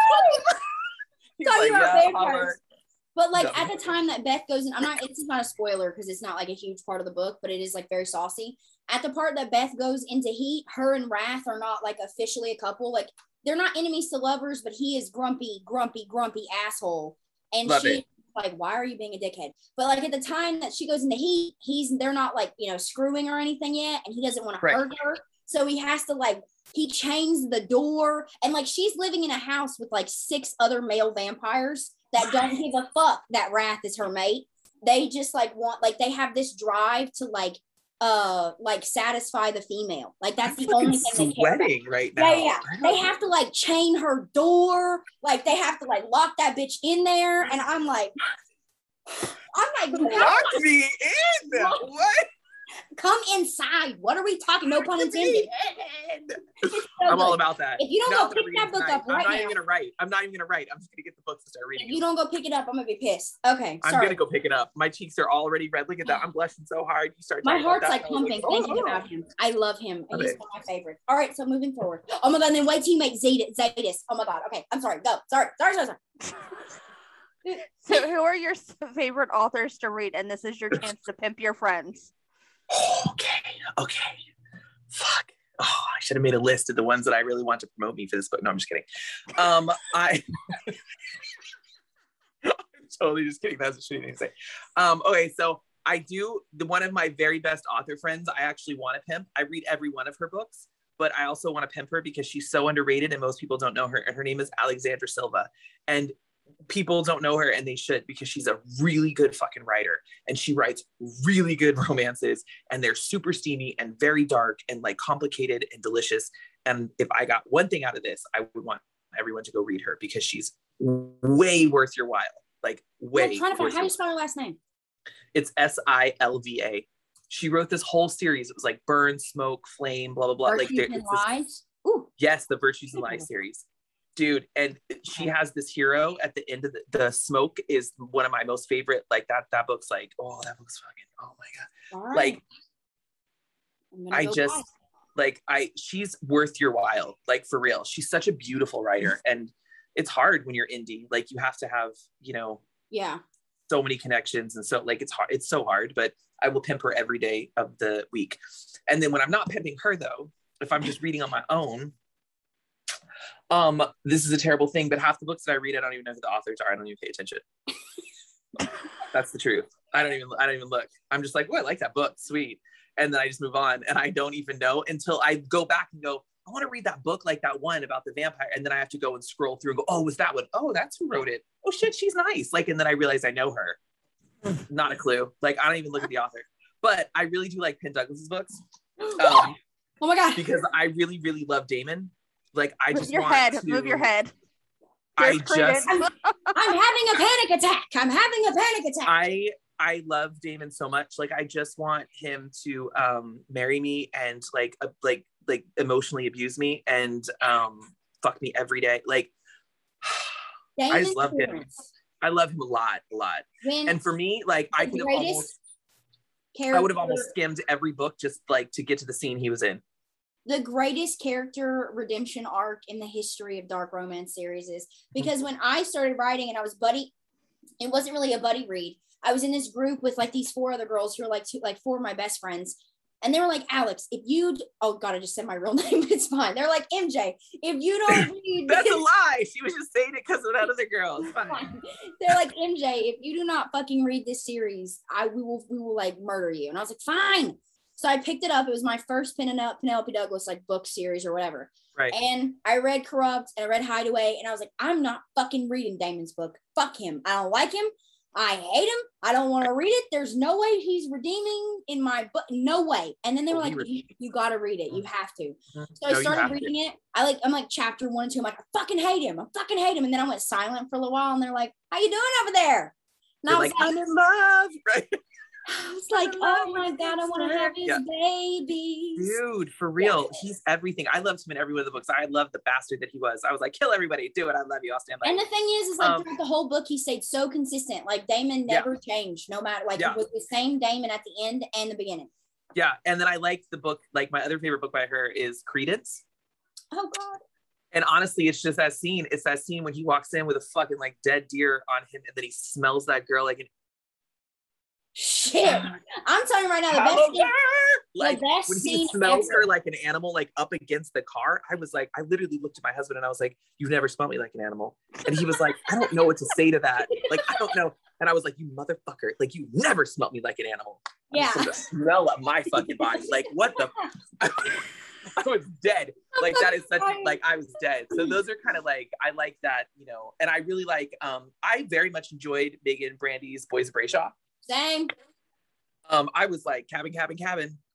talking like, about vampires. But like at the time that Beth goes in, this is not a spoiler because it's not like a huge part of the book, but it is like very saucy. At the part that Beth goes into heat, her and Wrath are not like officially a couple. Like they're not enemies to lovers, but he is grumpy asshole. And she's like, why are you being a dickhead? But like at the time that she goes into heat, they're not like, you know, screwing or anything yet. And he doesn't want to hurt her. So he has to like, he chains the door. And like, she's living in a house with like 6 other male vampires that don't give a fuck that Wrath is her mate. They just like want, like they have this drive to like satisfy the female. Like that's the only thing they care about. Right now. Yeah. They have to like chain her door. Like they have to like lock that bitch in there. And I'm like, lock me in. What? Come inside. What are we talking? No pun intended. So I'm all about that. If you don't go pick that book up right now. I'm not even going to write. I'm just going to get the books and start reading. If you don't go pick it up, I'm going to be pissed. Okay, sorry. I'm going to go pick it up. My cheeks are already red. Look at that. I'm blushing so hard. You start. My heart's like pumping thinking about him. I love him. He's one of my favorites. All right, so moving forward. Oh, my God. And then white teammate Zadis. Oh, my God. Okay, I'm sorry. Go. Sorry. So who are your favorite authors to read? And this is your chance to pimp your friends. Okay. Fuck. Oh, I should have made a list of the ones that I really want to promote me for this book. No, I'm just kidding. I'm totally just kidding. That's what she didn't say. Okay, so I do one of my very best author friends. I actually want to pimp. I read every one of her books, but I also want to pimp her because she's so underrated and most people don't know her. And her name is Alexandra Silva, and people don't know her and they should, because she's a really good fucking writer and she writes really good romances and they're super steamy and very dark and like complicated and delicious. And if I got one thing out of this, I would want everyone to go read her because she's way worth your while. Like, way. I'm trying to find, how do you spell her last name? It's Silva. She wrote this whole series. It was like Burn, Smoke, Flame, blah, blah, blah. Virtues like, and Lies? Ooh. Yes, the Virtues and Lies series. Dude, and she has this hero at the end of the Smoke is one of my most favorite. Like, that book's like, oh, that book's fucking, oh my God. Right. Like, I just, like, she's worth your while. Like, for real. She's such a beautiful writer. And it's hard when you're indie. Like, you have to have, you know, yeah, so many connections. And so, like, it's hard. It's so hard, but I will pimp her every day of the week. And then when I'm not pimping her, though, if I'm just reading on my own, this is a terrible thing, but half the books that I read, I don't even know who the authors are. I don't even pay attention. That's the truth. I don't even look. I'm just like, oh, I like that book. Sweet. And then I just move on, and I don't even know until I go back and go, I want to read that book, like that one about the vampire. And then I have to go and scroll through and go, oh, was that one? Oh, that's who wrote it. Oh shit, she's nice. Like, and then I realize I know her. Not a clue. Like, I don't even look at the author. But I really do like Penn Douglas's books. Oh my God. Because I really, really love Damon. Like, I just want to move your head. I'm having a panic attack. I love Damon so much. Like, I just want him to marry me and like emotionally abuse me and fuck me every day. Like, I just love him. I love him a lot. And for me, like, I would have almost skimmed every book just like to get to the scene he was in. The greatest character redemption arc in the history of dark romance series is because when I started writing and I was it wasn't really a buddy read. I was in this group with like these four other girls who are like four of my best friends. And they were like, Alex, if you, oh God, I just said my real name, but it's fine. They're like, MJ, if you don't read. That's a lie. She was just saying it because of that other girl. It's fine. They're like, MJ, if you do not fucking read this series, we will like murder you. And I was like, fine. So I picked it up. It was my first Penelope Douglas like book series or whatever. Right. And I read Corrupt and I read Hideaway. And I was like, I'm not fucking reading Damon's book. Fuck him. I don't like him. I hate him. I don't want to read it. There's no way he's redeeming in my book. No way. And then they were like, you got to read it. You have to. So I started reading it. I'm like chapter 1 and 2. I'm like, I fucking hate him. And then I went silent for a little while. And they're like, how you doing over there? And I was like, I'm in love. Right. I was like, oh my God, I want to have his babies. Dude, for real. Yeah. He's everything. I loved him in every one of the books. I loved the bastard that he was. I was like, kill everybody. Do it. I love you. I'll stand by you. And the thing is like throughout the whole book, he stayed so consistent. Like Damon never changed, no matter, like it was the same Damon at the end and the beginning. Yeah. And then I liked the book, like my other favorite book by her is Credence. Oh God. And honestly, it's just that scene. It's that scene when he walks in with a fucking like dead deer on him and then he smells that girl like an shit. I'm telling you right now, the best when he smells her like an animal, like up against the car, I was like, I literally looked at my husband and I was like, you've never smelled me like an animal. And he was like, I don't know what to say to that. Like, I don't know. And I was like, you motherfucker, like you never smelled me like an animal. I'm just the smell of my fucking body. Like, what the I was dead. Like, that is such like, I was dead. So those are kind of like, I like that, you know. And I really like I very much enjoyed Megan Brandy's Boys of Brayshaw. Same. I was like cabin. Turn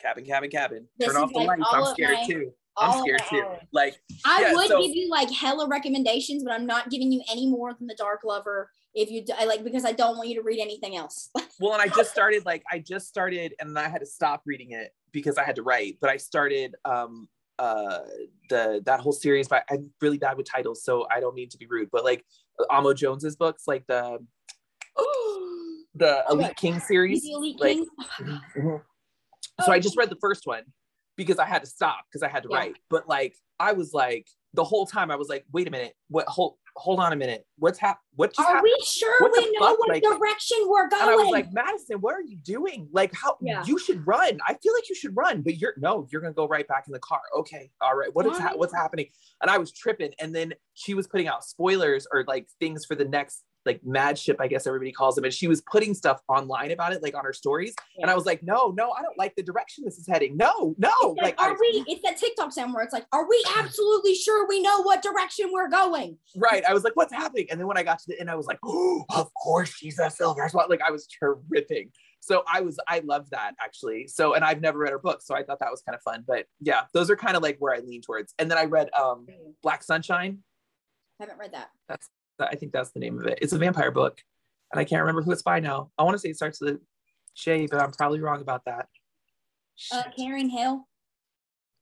off the lights. I'm scared too. Like I would give you like hella recommendations, but I'm not giving you any more than the Dark Lover if you like, because I don't want you to read anything else. Well, and I just started and I had to stop reading it because I had to write, but I started that whole series by, I'm really bad with titles, so I don't mean to be rude, but like Amo Jones's books, like the Elite King series. So I just read the first one because I had to stop because I had to write. But like I was like the whole time I was like, wait a minute, hold on a minute. What just happened? We sure we know what direction we're going? And I was like, Madison, what are you doing? Like you should run. I feel like you should run, but you're gonna go right back in the car. Okay, all right. What's happening? And I was tripping, and then she was putting out spoilers or like things for the next like mad ship, I guess everybody calls them. And she was putting stuff online about it, like on her stories. Yeah. And I was like, no, I don't like the direction this is heading. No. It's like, it's that TikTok sound where it's like, are we absolutely sure we know what direction we're going? Right. I was like, what's happening? And then when I got to the end, I was like, oh, of course she's a silver. Like I was terrific. So I loved that actually. So, and I've never read her book, so I thought that was kind of fun, but yeah, those are kind of like where I lean towards. And then I read Black Sunshine. I haven't read that. That's I think that's the name of it. It's a vampire book, and I can't remember who it's by now. I want to say it starts with J, but I'm probably wrong about that. Karen Hill?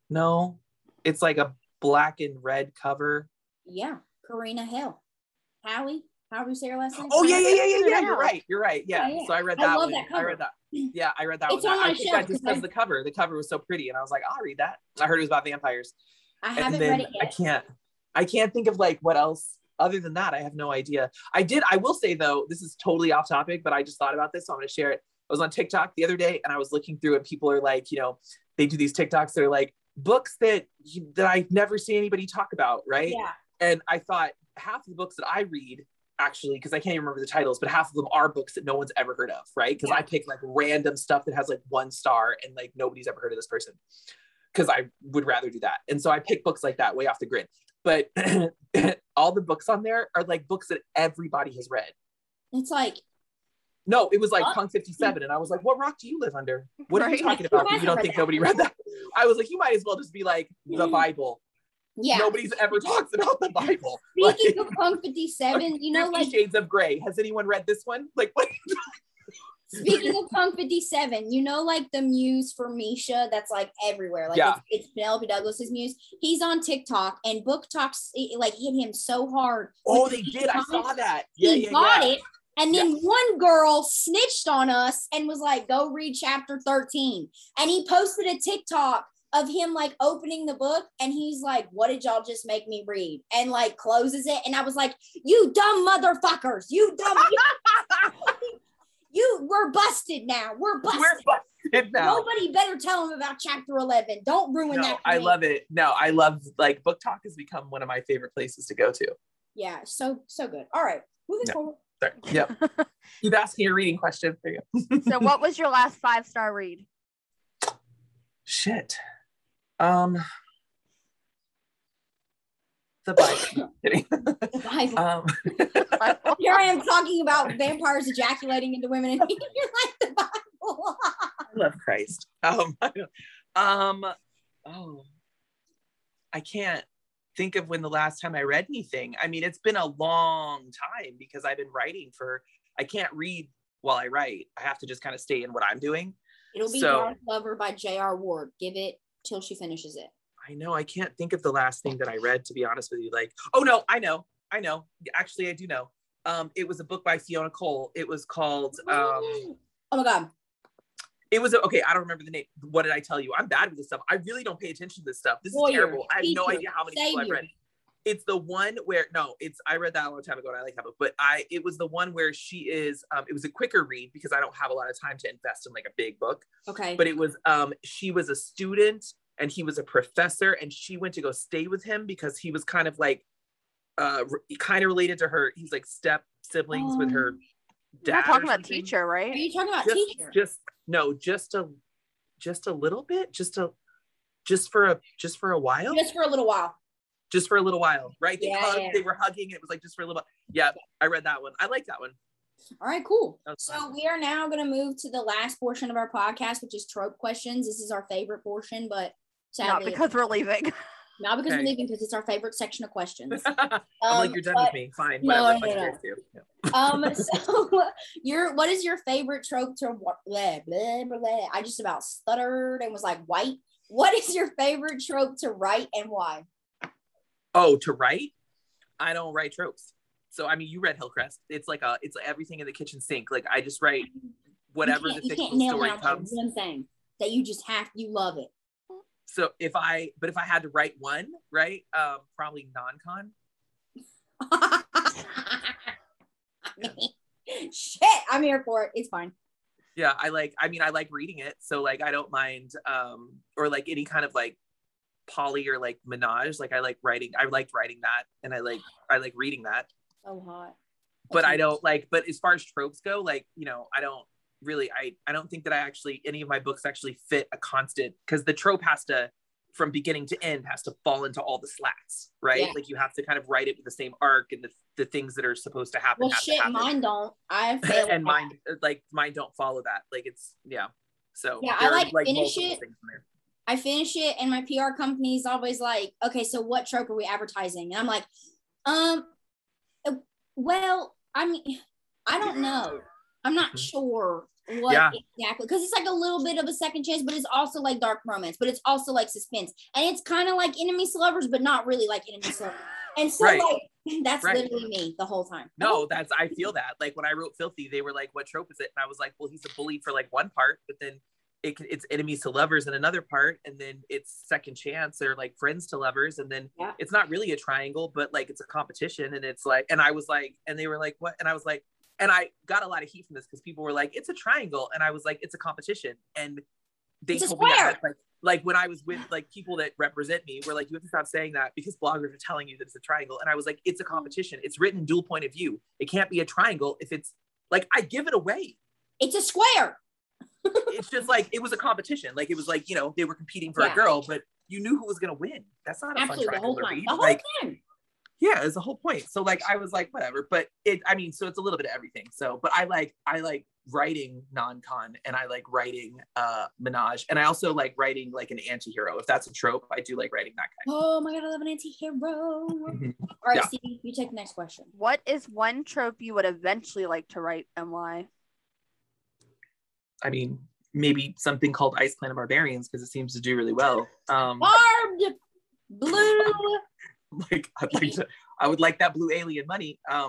No, it's like a black and red cover. Yeah, Karina Hill. Howie was their last name? Oh, yeah. You're right. Yeah. So I read that. I love that cover. I read that. It's on my shelf. Just because the cover was so pretty, and I was like, I'll read that. I heard it was about vampires. I haven't read it yet. I can't think of like what else other than that. I have no idea. I will say though, this is totally off topic, but I just thought about this, so I'm going to share it. I was on TikTok the other day, and I was looking through, and people are like, you know, they do these TikToks that are like books that I never see anybody talk about, right? Yeah. And I thought half the books that I read, actually, because I can't even remember the titles, but half of them are books that no one's ever heard of, right? Because I pick like random stuff that has like one star and like nobody's ever heard of this person, because I would rather do that. And so I pick books like that way off the grid. But all the books on there are like books that everybody has read. It's like, no, it was like Punk 57. And I was like, what rock do you live under? What are you talking about? You don't think nobody read that? I was like, you might as well just be like the Bible. Yeah. Nobody's ever talked about the Bible. Speaking of Punk 57, you know, like Shades of Grey. Has anyone read this one? Like, what? Speaking of Punk 57, you know, like the Muse for Misha, that's like everywhere. Like it's Penelope Douglas's Muse. He's on TikTok, and Book Talks like hit him so hard. Oh, they did. I saw that. He bought it. And then one girl snitched on us and was like, go read chapter 13. And he posted a TikTok of him like opening the book, and he's like, what did y'all just make me read? And like closes it. And I was like, you dumb motherfuckers. We're busted now. We're busted now. Nobody better tell him about chapter 11. Don't ruin that. I love it. No, I love like Book Talk has become one of my favorite places to go to. Yeah. So good. All right. Moving forward. Sorry. Yep. You've asked me a reading question for you. So what was your last 5-star read? Shit. The Bible. Kidding. The Bible. Here I am talking about vampires ejaculating into women, and you're like the Bible. I love Christ. I can't think of when the last time I read anything. I mean, it's been a long time because I've been writing I can't read while I write. I have to just kind of stay in what I'm doing. It'll be Dark Lover by J.R. Ward. Give it till she finishes it. I know. I can't think of the last thing that I read, to be honest with you. Like, oh no, I know. Actually, I do know. It was a book by Fiona Cole. It was called, oh my God. It was, okay, I don't remember the name. What did I tell you? I'm bad with this stuff. I really don't pay attention to this stuff. This is terrible. I have no idea how many people I've read. It's the one where, I read that a long time ago, and I like that book, but it was the one where she is, it was a quicker read because I don't have a lot of time to invest in like a big book. Okay. But it was, she was a student and he was a professor, and she went to go stay with him because he was kind of like, kind of related to her. He's like step siblings with her dad. You're not talking about teacher, right? Are you talking about teacher? Just for a little while, right? They hugged, they were hugging, it was like just for a little while. Yeah, I read that one. I like that one. All right, cool. So we are now going to move to the last portion of our podcast, which is trope questions. This is our favorite portion, but sadly, not because we're leaving, because it's our favorite section of questions. I'm like, you're done with me. Fine. No. So what is your favorite trope to blah, blah, blah? I just about stuttered and was like, white. What is your favorite trope to write, and why? Oh, to write? I don't write tropes. So, I mean, you read Hillcrest. It's like it's everything in the kitchen sink. Like, I just write whatever the fictional story comes. One thing that you just have, you love it. So if I had to write one, right? Probably non-con. Shit, I'm here for it. It's fine. Yeah, I like reading it. So like, I don't mind, or like any kind of like poly or like menage. Like I like writing that. And I like reading that. So hot. But I don't like, but as far as tropes go, like, you know, I don't really, I don't think that any of my books actually fit a constant, because the trope has to, from beginning to end, has to fall into all the slats, right? Yeah. Like you have to kind of write it with the same arc, and the things that are supposed to happen. Well, shit, mine don't. I failed. And mine don't follow that. Like it's, yeah. So yeah, I like finish it. I finish it, and my PR company is always like, okay, so what trope are we advertising? And I'm like, Well, I mean, I don't know. I'm not sure what exactly, because it's like a little bit of a second chance, but it's also like dark romance, but it's also like suspense, and it's kind of like enemies to lovers, but not really like enemies to lovers. And so like that's literally me the whole time. No, that's, I feel that. Like when I wrote Filthy, they were like, "What trope is it?" And I was like, "Well, he's a bully for like one part, but then it's enemies to lovers in another part, and then it's second chance or like friends to lovers, and then it's not really a triangle, but like it's a competition." And it's like, and I was like, and they were like, "What?" And I was like, and I got a lot of heat from this because people were like, "It's a triangle," and I was like, "It's a competition." And they told me that, like when I was with like people that represent me, were like, "You have to stop saying that because bloggers are telling you that it's a triangle." And I was like, "It's a competition. It's written dual point of view. It can't be a triangle if it's like, I give it away. It's a square." It's just like, it was a competition. Like it was like, you know, they were competing for a girl, but you knew who was gonna win. That's not a fun triangle to read. The whole thing. Yeah, it's the whole point. So like, I was like, whatever, but it, I mean, so it's a little bit of everything. So, but I like writing non-con, and I like writing menage. And I also like writing like an anti-hero. If that's a trope, I do like writing that kind. Oh my God, I love an anti-hero. All right, Stevie, you take the next question. What is one trope you would eventually like to write, and why? I mean, maybe something called Ice Planet Barbarians, because it seems to do really well. Barbed blue. Like I would like that blue alien money. I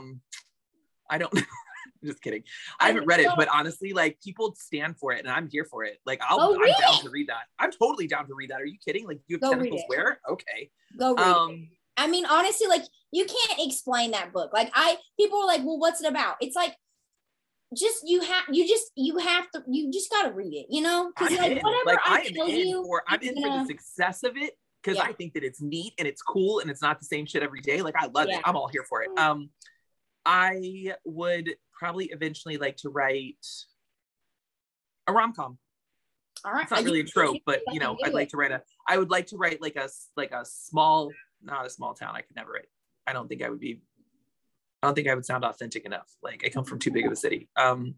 don't know. I'm just kidding. I haven't read it, but honestly, like, people stand for it, and I'm here for it. Like I'm down to read that. I'm totally down to read that. Are you kidding? Like, you have go tentacles where? Okay. Go read it. I mean, honestly, like, you can't explain that book. Like people are like, "Well, what's it about?" It's like, just you just gotta read it, you know? Because like whatever I'm in for the success of it. Because I think that it's neat and it's cool and it's not the same shit every day. Like, I love it. I'm all here for it. I would probably eventually like to write a rom-com. All right. It's not really a trope, but you know, I would like to write like a small, not a small town. I could never write. I don't think I would sound authentic enough. Like, I come from too big of a city. But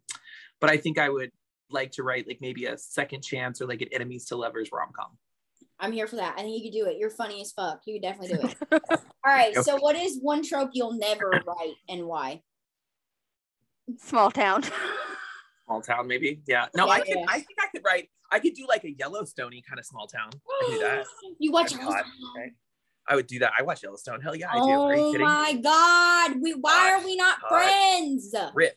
I think I would like to write like maybe a second chance or like an enemies to lovers rom-com. I'm here for that. I think you could do it. You're funny as fuck. You could definitely do it. All right. So what is one trope you'll never write, and why? Small town. Small town, maybe. Yeah. No, yeah, I could. I think I could write. I could do like a Yellowstone-y kind of small town. I could do that. You watch Yellowstone? Right? I would do that. I watch Yellowstone. Hell yeah, I do. Are you kidding? Oh my God. Why are we not friends? Rip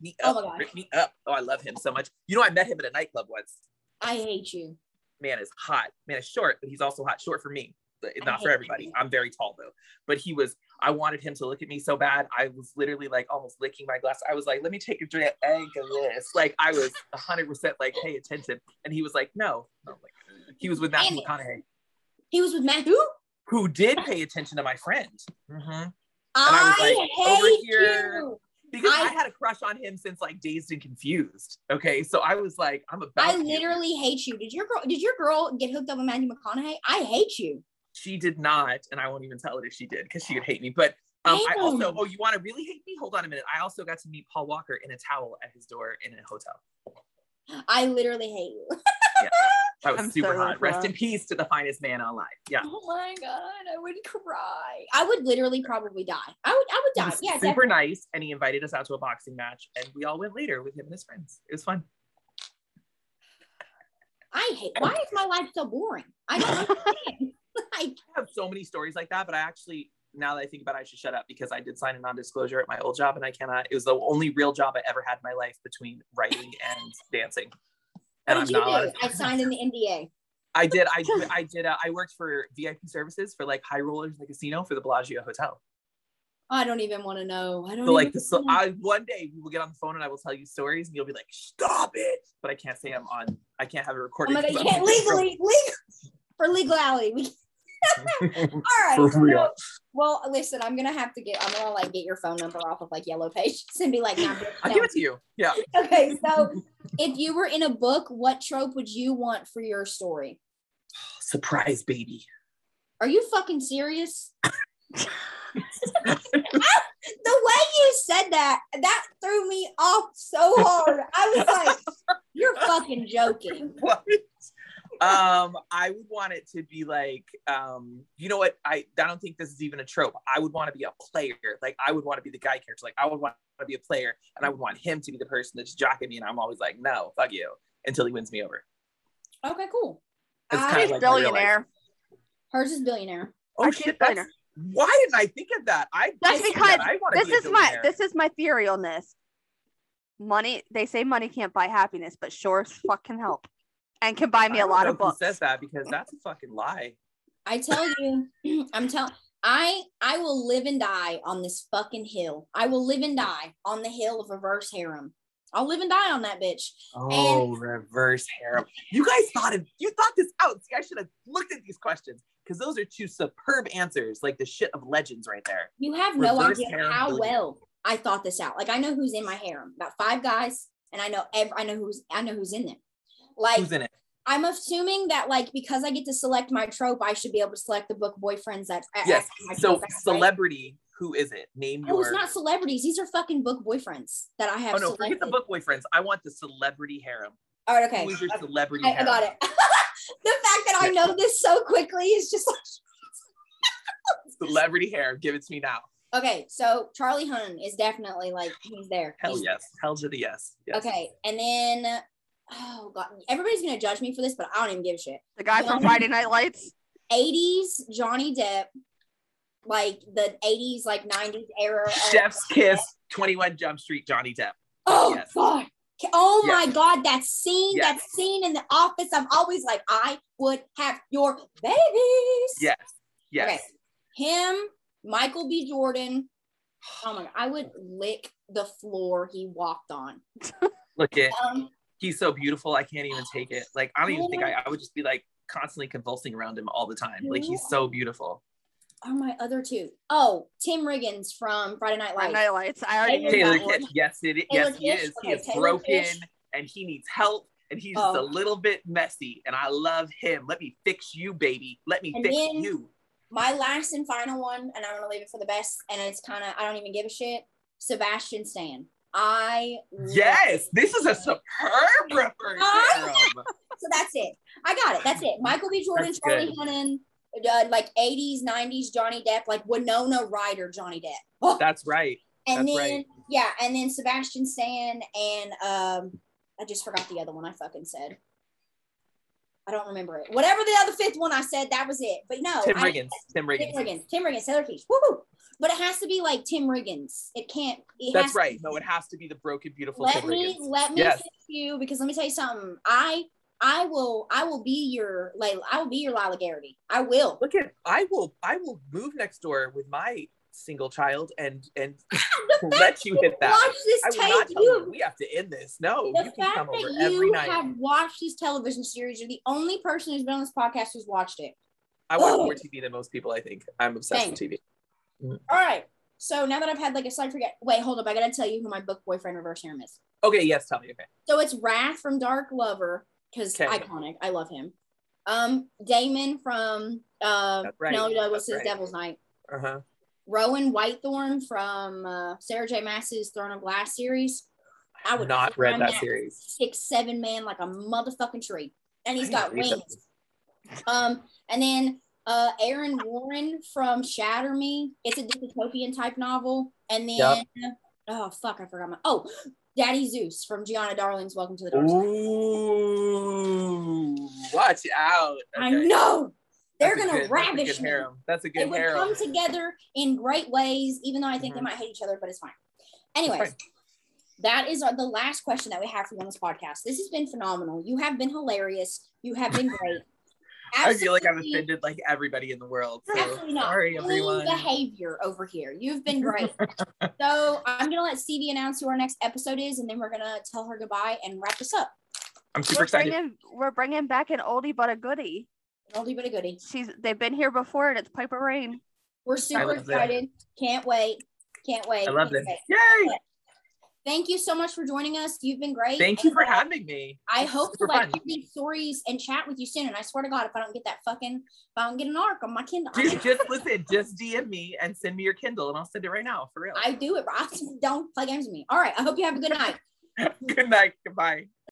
me up. Oh my God. Rip me up. Oh, I love him so much. You know, I met him at a nightclub once. I hate you. Man is hot. Man is short, but he's also hot. Short for me, but not for everybody. I'm very tall though. But he was, I wanted him to look at me so bad. I was literally like almost licking my glass. I was like, "Let me take a drink of this." Like, I was 100% like, "Hey, attention." And he was like, "No." Oh, like, he was with Matthew McConaughey. He was with Matthew? Who did pay attention to my friend. Mm-hmm. And I was like, you. Because I had a crush on him since like Dazed and Confused. Okay, so I was like, I'm about. I literally hate you. Did your girl get hooked up with Matthew McConaughey? I hate you. She did not, and I won't even tell it if she did, because she would hate me. But I also, you want to really hate me? Hold on a minute. I also got to meet Paul Walker in a towel at his door in a hotel. I literally hate you. Yeah. That was super hot. Rest in peace to the finest man online. Yeah. Oh my God, I would cry. I would literally probably die. I would die. Yeah. Super definitely. Nice. And he invited us out to a boxing match, and we all went later with him and his friends. It was fun. Why is my life so boring? I don't understand. I have so many stories like that, but I actually, now that I think about it, I should shut up, because I did sign a non-disclosure at my old job, and I cannot. It was the only real job I ever had in my life between writing and dancing. I signed an NDA. I worked for VIP services for like high rollers in the casino for the Bellagio Hotel. I don't even want to know. One day we will get on the phone and I will tell you stories, and you'll be like, "Stop it!" But I can't say I'm on. I can't have it recorded. Oh my God, you can't legally. All right. Well, listen, I'm gonna get your phone number off of like Yellow Pages and be like, "No, I'll give it to you." Yeah. Okay, so if you were in a book, what trope would you want for your story? Surprise baby. Are you fucking serious? The way you said that threw me off so hard. I was like, "You're fucking joking." What? I would want it to be like, you know what? I don't think this is even a trope. I would want to be a player. Like, I would want to be the guy character. Like, I would want to be a player, and I would want him to be the person that's jocking me. And I'm always like, no, fuck you, until he wins me over. Okay, cool. She's like billionaire. Hers is billionaire. Oh shit! That's, why didn't I think of that? This is my theory on this. Money. They say money can't buy happiness, but sure as fuck can help. And can buy me a lot of books. Who says that? Because that's a fucking lie. I tell you, I will live and die on this fucking hill. I will live and die on the hill of reverse harem. I'll live and die on that bitch. Oh, and reverse harem. You guys thought this out. See, I should have looked at these questions, because those are two superb answers, like the shit of legends right there. You have no idea how well I thought this out. Like, I know who's in my harem. About 5 guys, and I know who's in there. Like, who's in it? I'm assuming that, like, because I get to select my trope, I should be able to select the book boyfriends that. Yes. So, celebrity, right? Who is it? Name your. Oh, it's not celebrities. These are fucking book boyfriends that I have. Oh no, selected. Forget the book boyfriends. I want the celebrity harem. All right, okay. Who's your celebrity? I got it. The fact that I know this so quickly is just like celebrity harem. Give it to me now. Okay, so Charlie Hunnam is definitely like he's there. Hell he's yes. There. Hell to the yes. Yes. Okay, and then. Oh god, everybody's gonna judge me for this, but I don't even give a shit. The guy from Friday Night Lights, 80s Johnny Depp, like the 80s, like 90s era. Chef's Kiss, 21 Jump Street, Johnny Depp. Oh yes. God! Oh yes. My God, that scene, yes. That scene in The Office. I'm always like, I would have your babies. Yes, yes. Okay. Him, Michael B. Jordan. Oh my God, I would lick the floor he walked on. Look at. He's so beautiful. I can't even take it. Like, I don't even think I would just be like constantly convulsing around him all the time. Like, he's so beautiful. Are my other two? Oh, Tim Riggins from Friday Night Lights. Friday Night Lights. I already knew that one. Yes, he is. He is broken and he needs help and he's just a little bit messy and I love him. Let me fix you, baby. Let me fix you. My last and final one, and I'm going to leave it for the best, and it's kind of, I don't even give a shit. Sebastian Stan. Yes, this is a superb reference. So that's it. I got it. That's it. Michael B. Jordan, that's Charlie Hunnam, like 80s, 90s Johnny Depp, like Winona Ryder Johnny Depp. Oh. That's right. And that's then right. Yeah, and then Sebastian Stan and I just forgot the other one I fucking said. I don't remember it. Whatever the other fifth one I said, that was it. But no, Tim Riggins, Taylor Keith. Woohoo! But it has to be like Tim Riggins. It can't. That's right. No, it has to be the broken, beautiful Tim Riggins. Let me fix you, because let me tell you something. I will be your Lila Garrity. I will. Look at. I will move next door with my single child and let you hit that. Watch this tape. I will not tell you we have to end this. No, the you can fact come over that every you night. Have watched this television series. You're the only person who's been on this podcast who's watched it. I watch more TV than most people. I think I'm obsessed with TV. All right, so now that I've had like a slight forget, wait, hold up, I gotta tell you who my book boyfriend reverse harem is. Okay, yes, tell me. Okay, so it's Wrath from Dark Lover, because iconic, I love him. Damon from Penelope Douglas's Devil's Night. Rowan Whitethorn from Sarah J. Maas's Throne of Glass series. I would not read that series. 6'7" man like a motherfucking tree, and he's got wings. And then Aaron Warren from Shatter Me. It's a dystopian type novel. And then I forgot my Daddy Zeus from Gianna Darling's Welcome to the Dark Side. Ooh, watch out. Okay. I know they're gonna ravish me. That's a good harem. They would come together in great ways, even though I think they might hate each other, but it's fine. Anyways, that is the last question that we have for you on this podcast. This has been phenomenal. You have been hilarious. You have been great. Absolutely. I feel like I've offended like everybody in the world. So absolutely not. Sorry, everyone. Behavior over here. You've been great. So I'm gonna let Stevie announce who our next episode is, and then we're gonna tell her goodbye and wrap this up. I'm super excited. We're bringing back an oldie but a goodie. An oldie but a goodie. They've been here before, and it's Piper Rain. We're super excited. That. Can't wait. Can't wait. I love this. Yay! Thank you so much for joining us. You've been great. Thank you for having me. I hope to like read stories and chat with you soon. And I swear to God, if I don't get that fucking, if I don't get an ARC on my Kindle. Just listen, just DM me and send me your Kindle and I'll send it right now, for real. I do it, bro. Don't play games with me. All right. I hope you have a good night. Good night. Goodbye.